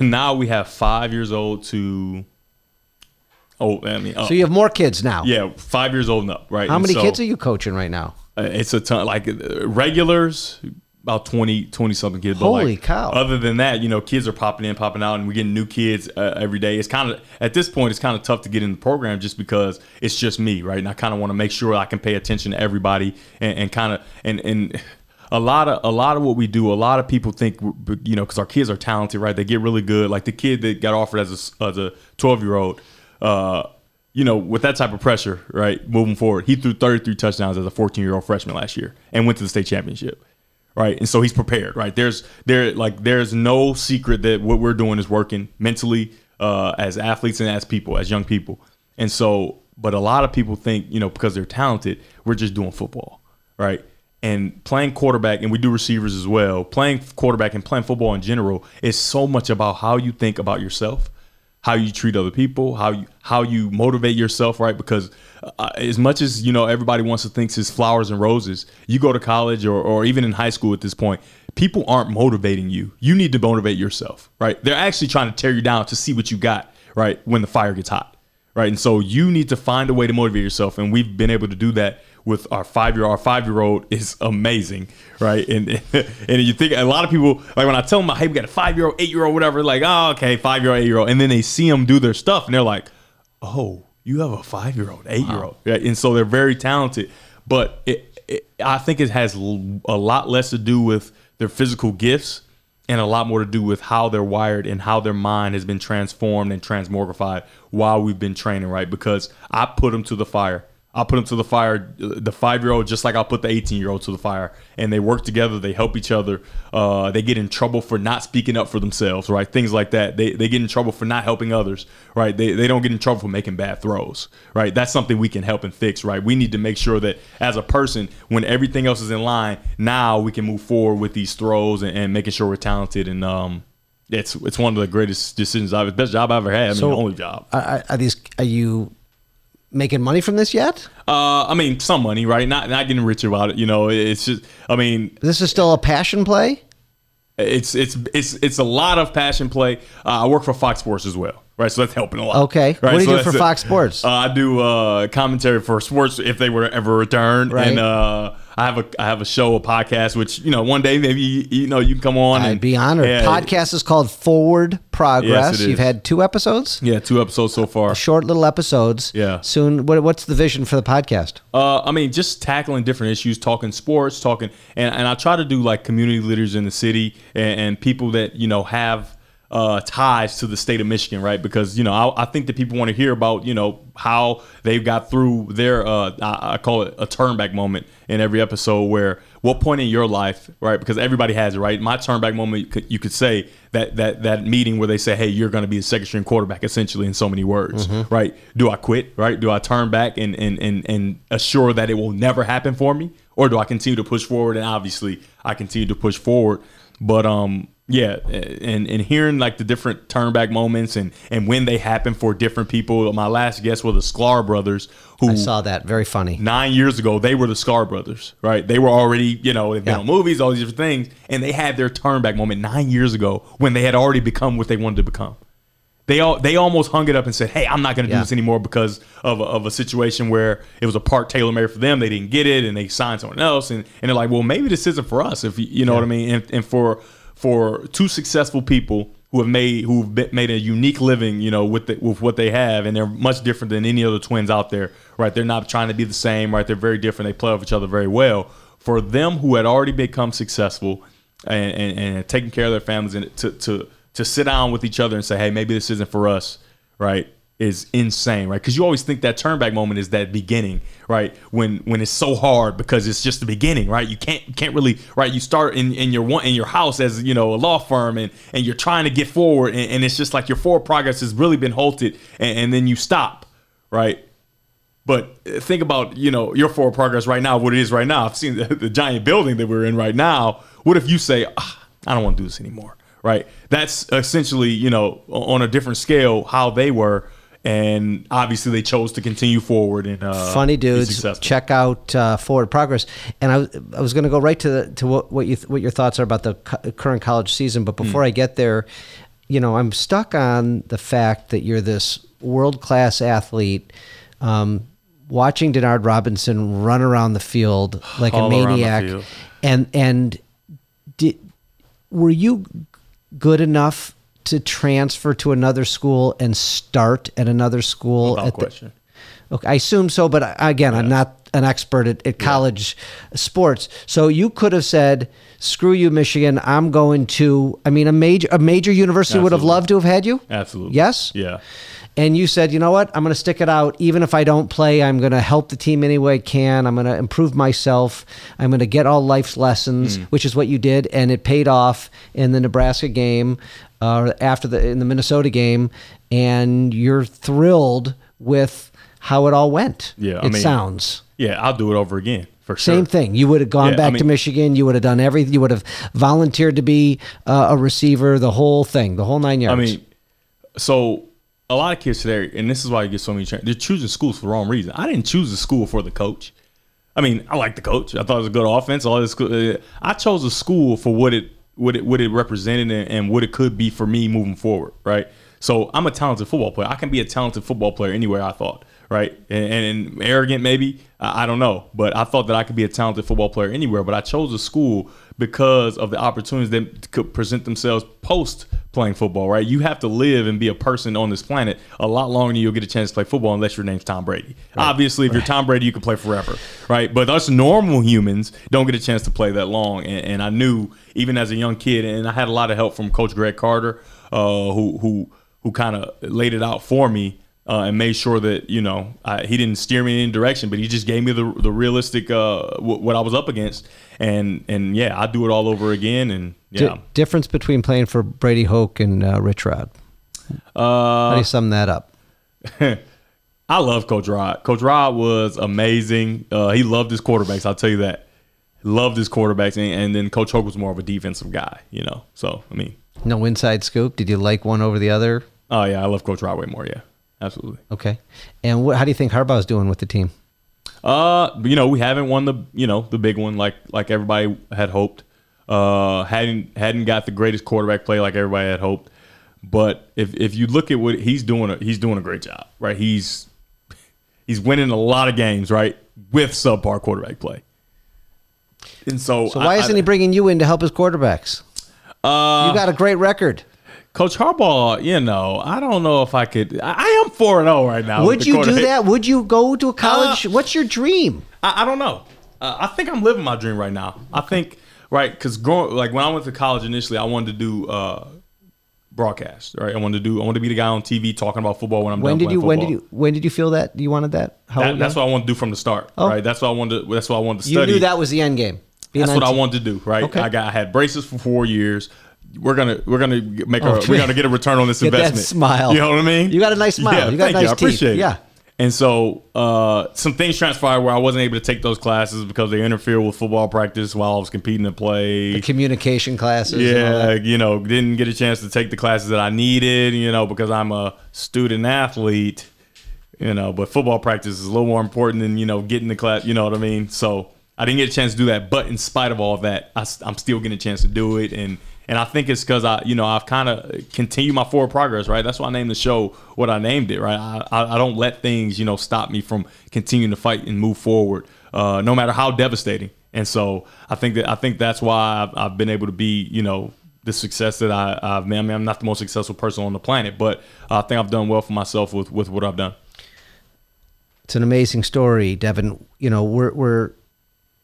now we have five years old to Oh, I mean, uh, so you have more kids now? Yeah, five years old and up, right? How and many so, kids are you coaching right now? Uh, it's a ton, like uh, regulars, about twenty, twenty something kids. Holy but like, cow! Other than that, you know, kids are popping in, popping out, and we're getting new kids uh, every day. It's kind of at this point, it's kind of tough to get in the program just because it's just me, right? And I kind of want to make sure I can pay attention to everybody and, and kind of and and. A lot of a lot of what we do, a lot of people think, you know, because our kids are talented, right? They get really good. Like the kid that got offered as a, as a twelve-year-old, uh, you know, with that type of pressure, right, moving forward, he threw thirty-three touchdowns as a fourteen-year-old freshman last year and went to the state championship, right? And so he's prepared, right? There's there like there's no secret that what we're doing is working mentally uh, as athletes and as people, as young people. And so, but a lot of people think, you know, because they're talented, we're just doing football, right? And playing quarterback, and we do receivers as well, playing quarterback and playing football in general is so much about how you think about yourself, how you treat other people, how you how you motivate yourself, right? Because uh, as much as, you know, everybody wants to think it's flowers and roses, you go to college or, or even in high school at this point, people aren't motivating you. You need to motivate yourself, right? They're actually trying to tear you down to see what you got, right, when the fire gets hot, right? And so you need to find a way to motivate yourself, and we've been able to do that with our five-year, our five-year-old is amazing, right? And and you think a lot of people, like when I tell them, hey, we got a five-year-old, eight-year-old, whatever, like, oh, okay, five-year-old, eight-year-old, and then they see them do their stuff, and they're like, oh, you have a five-year-old, eight-year-old, wow. Right? And so they're very talented, but it, it, I think it has a lot less to do with their physical gifts and a lot more to do with how they're wired and how their mind has been transformed and transmogrified while we've been training, right? Because I put them to the fire. I'll put them to the fire, the five-year-old, just like I'll put the eighteen-year-old to the fire. And they work together. They help each other. Uh, they get in trouble for not speaking up for themselves, right? Things like that. They they get in trouble for not helping others, right? They they don't get in trouble for making bad throws, right? That's something we can help and fix, right? We need to make sure that as a person, when everything else is in line, now we can move forward with these throws and, and making sure we're talented. And um, it's it's one of the greatest decisions I've, best job I've ever had. I mean, so the only job. Are, are these, are you... making money from this yet? Uh, I mean, some money, right? Not not getting rich about it. You know, it's just. I mean, this is still a passion play. It's it's it's it's a lot of passion play. Uh, I work for Fox Sports as well, right? So that's helping a lot. Okay, right? What do you so do for Fox Sports? Uh, I do uh, commentary for sports if they were to ever return, right. And uh, I have a I have a show, a podcast, which you know one day maybe you know you can come on. I'd and, be honored. Yeah, podcast is called Forward Progress. Yes, it is. You've had two episodes. Yeah, two episodes so far. Short little episodes. Yeah. Soon, what, what's the vision for the podcast? Uh, I mean, just tackling different issues, talking sports, talking, and, and I try to do like community leaders in the city and, and people that you know have. Uh, ties to the state of Michigan, right? Because, you know, I, I think that people want to hear about, you know, how they've got through their, uh, I, I call it a turn back moment in every episode where what point in your life, right? Because everybody has it, right? My turn back moment, you could say that that that meeting where they say, hey, you're going to be a second string quarterback, essentially in so many words, mm-hmm. right? Do I quit, right? Do I turn back and, and, and, and assure that it will never happen for me? Or do I continue to push forward? And obviously I continue to push forward, but, um, yeah, and, and hearing like the different turnback moments and, and when they happen for different people. My last guest were the Sklar brothers. Who I saw that. Very funny. Nine years ago, they were the Sklar brothers, right? They were already, you know, they've been yeah. on movies, all these different things, and they had their turnback moment nine years ago when they had already become what they wanted to become. They all they almost hung it up and said, hey, I'm not going to yeah. do this anymore because of a, of a situation where it was a part tailor-made for them. They didn't get it, and they signed someone else. And, and they're like, well, maybe this isn't for us, if you know yeah. what I mean? And, and for... for two successful people who have made who've been, made a unique living, you know, with the, with what they have, and they're much different than any other twins out there, right? They're not trying to be the same, right? They're very different. They play off each other very well. For them who had already become successful and and, and taking care of their families, and to to to sit down with each other and say, hey, maybe this isn't for us, right? Is insane, right? Because you always think that turn back moment is that beginning, right? When when it's so hard because it's just the beginning, right? You can't you can't really, right? You start in, in your one in your house as you know a law firm, and and you're trying to get forward, and, and it's just like your forward progress has really been halted, and, and then you stop, right? But think about you know your forward progress right now, what it is right now. I've seen the, the giant building that we're in right now. What if you say, ah, I don't want to do this anymore, right? That's essentially you know on a different scale how they were. And obviously, they chose to continue forward. And uh, funny dudes, check out uh, Forward Progress. And I, I was going to go right to the, to what what, you, what your thoughts are about the co- current college season. But before mm. I get there, you know, I'm stuck on the fact that you're this world-class athlete. Um, watching Denard Robinson run around the field like All a maniac, and and did were you good enough to transfer to another school and start at another school? Without at question. The, okay, I assume so, but again, yeah. I'm not an expert at, at college yeah. sports. So you could have said, screw you, Michigan, I'm going to, I mean, a major a major university Absolutely. Would have loved to have had you? Absolutely. Yes? Yeah. And you said, you know what, I'm going to stick it out. Even if I don't play, I'm going to help the team any way I can. I'm going to improve myself. I'm going to get all life's lessons, mm. which is what you did, and it paid off in the Nebraska game, uh, after the in the Minnesota game, and you're thrilled with how it all went. Yeah, it I mean, sounds. Yeah, I'll do it over again. For sure. Same thing. You would have gone yeah, back I mean, to Michigan. You would have done everything. You would have volunteered to be uh, a receiver. The whole thing. The whole nine yards. I mean, so. A lot of kids today, and this is why you get so many chances, they're choosing schools for the wrong reason. I didn't choose the school for the coach. I mean, I like the coach. I thought it was a good offense. All this, I chose a school for what it what it, what it represented and what it could be for me moving forward, right? So I'm a talented football player. I can be a talented football player anywhere, I thought, right? And, and arrogant maybe, I don't know. But I thought that I could be a talented football player anywhere. But I chose a school because of the opportunities that could present themselves post-playing football, right? You have to live and be a person on this planet a lot longer than you'll get a chance to play football unless your name's Tom Brady. Right. Obviously, if right. you're Tom Brady, you can play forever, right? But us normal humans don't get a chance to play that long. And, and I knew, even as a young kid, and I had a lot of help from Coach Greg Carter, uh, who who who kind of laid it out for me uh, and made sure that, you know, I, he didn't steer me in any direction, but he just gave me the the realistic uh, w- what I was up against. And, and yeah, I do it all over again. And yeah. D- difference between playing for Brady Hoke and uh, Rich Rod. Uh, How do you sum that up? I love Coach Rod. Coach Rod was amazing. Uh, he loved his quarterbacks. I'll tell you that. Loved his quarterbacks. And, and then Coach Hoke was more of a defensive guy, you know? So, I mean. No inside scoop? Did you like one over the other? Oh, yeah. I love Coach Rod way more. Yeah, absolutely. Okay. And what, how do you think Harbaugh's doing with the team? Uh, you know, we haven't won the, you know, the big one like like everybody had hoped. Uh, hadn't hadn't got the greatest quarterback play like everybody had hoped. But if if you look at what he's doing, he's doing a great job, right? He's he's winning a lot of games, right, with subpar quarterback play. And so, so why I, isn't I, he bringing you in to help his quarterbacks? Uh, you got a great record. Coach Harbaugh, you know, I don't know if I could. I, I am four and oh right now. Would you do that? Would you go to a college? Uh, What's your dream? I, I don't know. Uh, I think I'm living my dream right now. I think, right, because growing, like when I went to college initially, I wanted to do uh, broadcast, right? I wanted to do. I wanted to be the guy on T V talking about football when I'm when done did you football. When did you When did you feel that you wanted that? How that that's now? What I wanted to do from the start, oh. right? That's what I wanted. To, that's what I wanted to study. You knew that was the end game. That's what I wanted to do, right? Okay. I got. I had braces for four years. We're gonna we're gonna make our, oh, we're gonna get a return on this get investment. That smile, you know what I mean? You got a nice smile. Yeah, you got thank nice you. I appreciate teeth. It. Yeah. And so uh, some things transpired where I wasn't able to take those classes because they interfered with football practice while I was competing to play. The communication classes. Yeah, you know, didn't get a chance to take the classes that I needed, you know, because I'm a student athlete, you know. But football practice is a little more important than, you know, getting the class. You know what I mean? So I didn't get a chance to do that. But in spite of all of that, I, I'm still getting a chance to do it. And And I think it's because I, you know, I've kind of continued my forward progress, right? That's why I named the show what I named it, right? I, I, I don't let things, you know, stop me from continuing to fight and move forward, uh, no matter how devastating. And so I think that I think that's why I've, I've been able to be, you know, the success that I, I've made. I mean, I'm not the most successful person on the planet, but I think I've done well for myself with with what I've done. It's an amazing story, Devin. You know, we're we're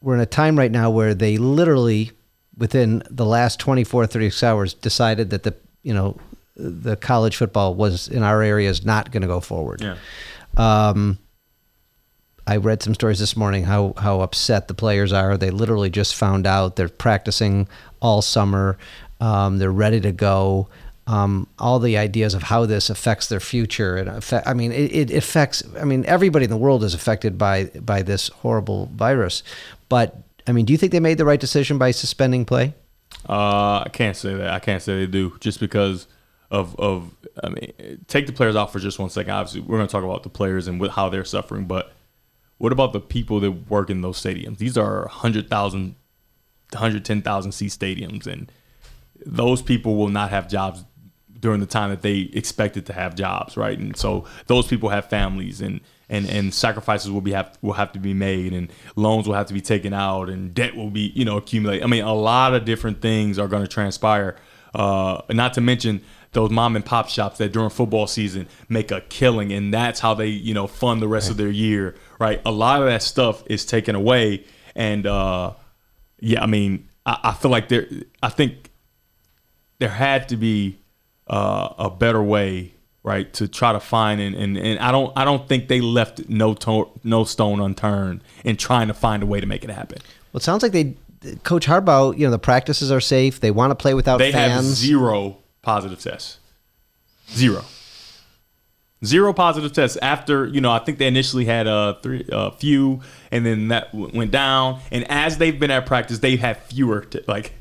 we're in a time right now where they literally, within the last twenty-four, thirty-six hours, decided that the, you know, the college football was in our area is not going to go forward. Yeah. Um, I read some stories this morning how, how upset the players are. They literally just found out. They're practicing all summer. Um, they're ready to go. Um, all the ideas of how this affects their future. And affect, I mean, it, it affects, I mean, everybody in the world is affected by, by this horrible virus, but I mean, do you think they made the right decision by suspending play? Uh, I can't say that. I can't say they do, just because of, of I mean, take the players out for just one second. Obviously, we're going to talk about the players and what, how they're suffering, but what about the people that work in those stadiums? These are one hundred thousand, one hundred ten thousand seat stadiums, and those people will not have jobs during the time that they expected to have jobs, right? And so those people have families, and and and sacrifices will be have will have to be made, and loans will have to be taken out, and debt will be, you know, accumulated. I mean, a lot of different things are going to transpire, uh, not to mention those mom and pop shops that during football season make a killing, and that's how they, you know, fund the rest of their year, right? A lot of that stuff is taken away, and uh, yeah, I mean, I, I feel like there, I think there had to be uh, a better way, right, to try to find, and, and, and I don't I don't think they left no to- no stone unturned in trying to find a way to make it happen. Well, it sounds like they, Coach Harbaugh, you know, the practices are safe. They want to play without they fans. They have zero positive tests. Zero. Zero positive tests after, you know, I think they initially had a, three, a few, and then that w- went down. And as they've been at practice, they've had fewer, t- like,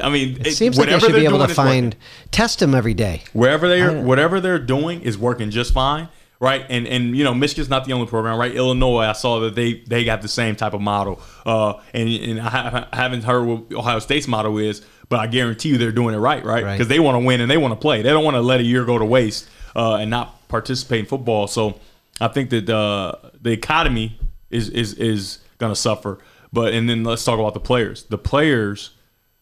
I mean, it, it seems like they should be able to find, test them every day. Wherever they are, whatever they're doing is working just fine, right? And and you know, Michigan's not the only program, right? Illinois, I saw that they they got the same type of model, uh, and and I, ha- I haven't heard what Ohio State's model is, but I guarantee you they're doing it right, right? Because right. they want to win and they want to play. They don't want to let a year go to waste uh, and not participate in football. So I think that uh, the economy is is is going to suffer. But and then let's talk about the players. The players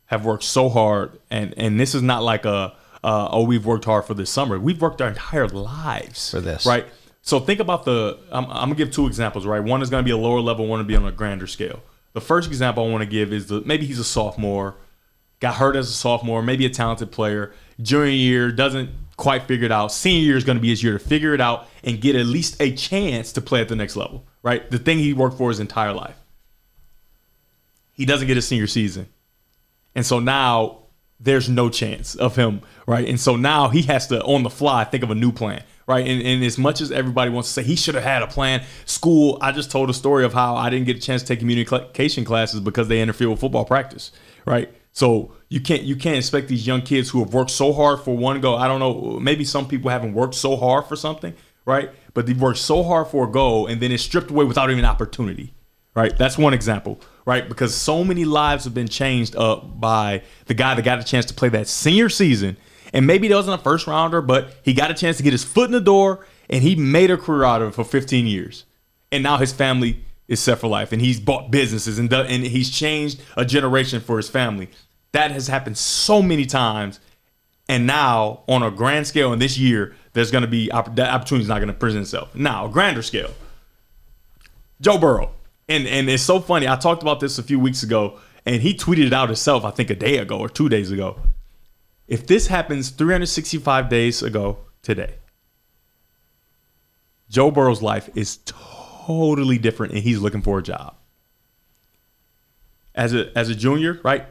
have worked so hard, and, and this is not like a, uh, oh, we've worked hard for this summer. We've worked our entire lives for this, right? So think about the, I'm, I'm going to give two examples, right? One is going to be a lower level, one to be on a grander scale. The first example I want to give is the, maybe he's a sophomore, got hurt as a sophomore, maybe a talented player, junior year, doesn't quite figure it out. Senior year is going to be his year to figure it out and get at least a chance to play at the next level, right? The thing he worked for his entire life. He doesn't get his senior season. And so now there's no chance of him, right? And so now he has to, on the fly, think of a new plan, right? And, and as much as everybody wants to say he should have had a plan, school, I just told a story of how I didn't get a chance to take communication classes because they interfere with football practice, right? So you can't you can't expect these young kids who have worked so hard for one goal. I don't know, maybe some people haven't worked so hard for something, right? But they've worked so hard for a goal, and then it's stripped away without even opportunity, right? That's one example. Right, because so many lives have been changed up by the guy that got a chance to play that senior season, and maybe he wasn't a first rounder, but he got a chance to get his foot in the door, and he made a career out of it for fifteen years, and now his family is set for life, and he's bought businesses, and done, and he's changed a generation for his family. That has happened so many times, and now on a grand scale, in this year, there's going to be that opportunity is not going to present itself. Now, grander scale, Joe Burrow. And and it's so funny. I talked about this a few weeks ago, and he tweeted it out himself, I think a day ago or two days ago. If this happens three hundred sixty-five days ago today, Joe Burrow's life is totally different, and he's looking for a job. As a as a junior, right?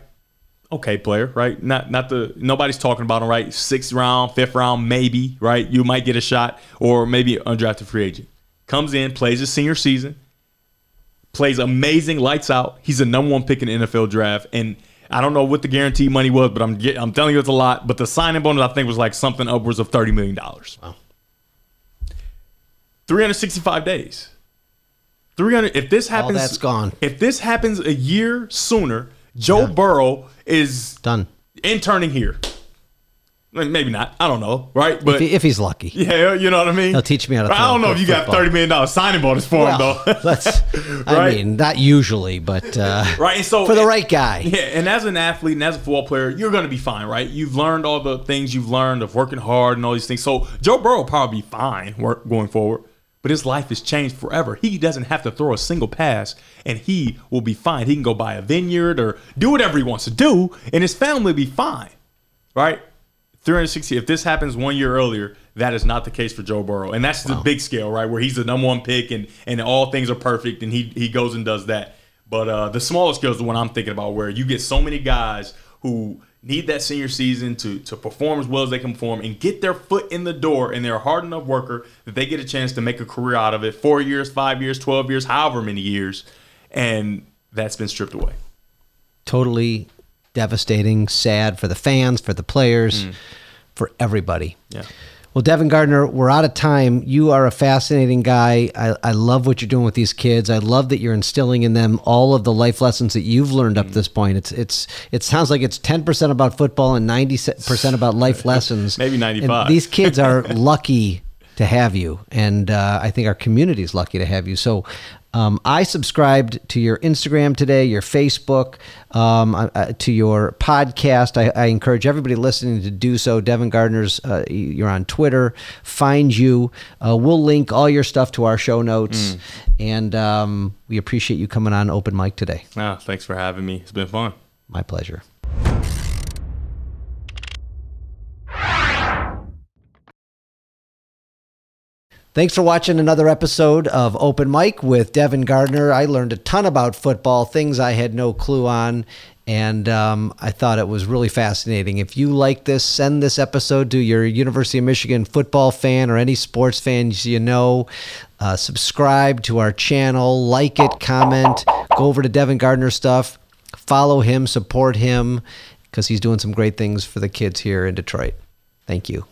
Okay, player, right? Not not the nobody's talking about him, right? Sixth round, fifth round, maybe, right? You might get a shot, or maybe undrafted free agent. Comes in, plays his senior season. Plays amazing, lights out. He's the number one pick in the N F L draft, and I don't know what the guarantee money was, but I'm get, I'm telling you it's a lot. But the signing bonus I think was like something upwards of thirty million dollars. Wow. Three hundred sixty-five days. Three hundred. If this happens, all that's gone. If this happens a year sooner, Joe yeah. Burrow is done interning here. Maybe not. I don't know, right? But if, he, if he's lucky, yeah, you know what I mean. He'll teach me how to. I don't know if you football. Got thirty million dollars signing bonus for well, him, though. Let's. Right? I mean, not usually, but uh, right. And so for the and, right guy, yeah. And as an athlete and as a football player, you're going to be fine, right? You've learned all the things you've learned of working hard and all these things. So Joe Burrow will probably be fine work, going forward, but his life has changed forever. He doesn't have to throw a single pass, and he will be fine. He can go buy a vineyard or do whatever he wants to do, and his family will be fine, right? three hundred sixty, if this happens one year earlier, that is not the case for Joe Burrow. And that's wow. the big scale, right, where he's the number one pick and, and all things are perfect, and he he goes and does that. But uh, the smaller scale is the one I'm thinking about, where you get so many guys who need that senior season to, to perform as well as they can perform and get their foot in the door, and they're a hard enough worker that they get a chance to make a career out of it, four years, five years, twelve years, however many years, and that's been stripped away. Totally devastating, sad for the fans, for the players, mm. for everybody. Yeah. Well, Devin Gardner, we're out of time. You are a fascinating guy. I, I love what you're doing with these kids. I love that you're instilling in them all of the life lessons that you've learned up this point. It's it's it sounds like it's ten percent about football and ninety percent about life lessons. Maybe ninety-five. And these kids are lucky to have you, and uh, I think our community is lucky to have you. So um, I subscribed to your Instagram today, your Facebook, um, uh, to your podcast. I, I encourage everybody listening to do so. Devin Gardner's, uh, you're on Twitter. Find you. Uh, we'll link all your stuff to our show notes, mm. and um, we appreciate you coming on Open Mic today. Ah, thanks for having me. It's been fun. My pleasure. Thanks for watching another episode of Open Mic with Devin Gardner. I learned a ton about football, things I had no clue on, and um, I thought it was really fascinating. If you like this, send this episode to your University of Michigan football fan or any sports fans you know. Uh, subscribe to our channel, like it, comment, go over to Devin Gardner stuff, follow him, support him, because he's doing some great things for the kids here in Detroit. Thank you.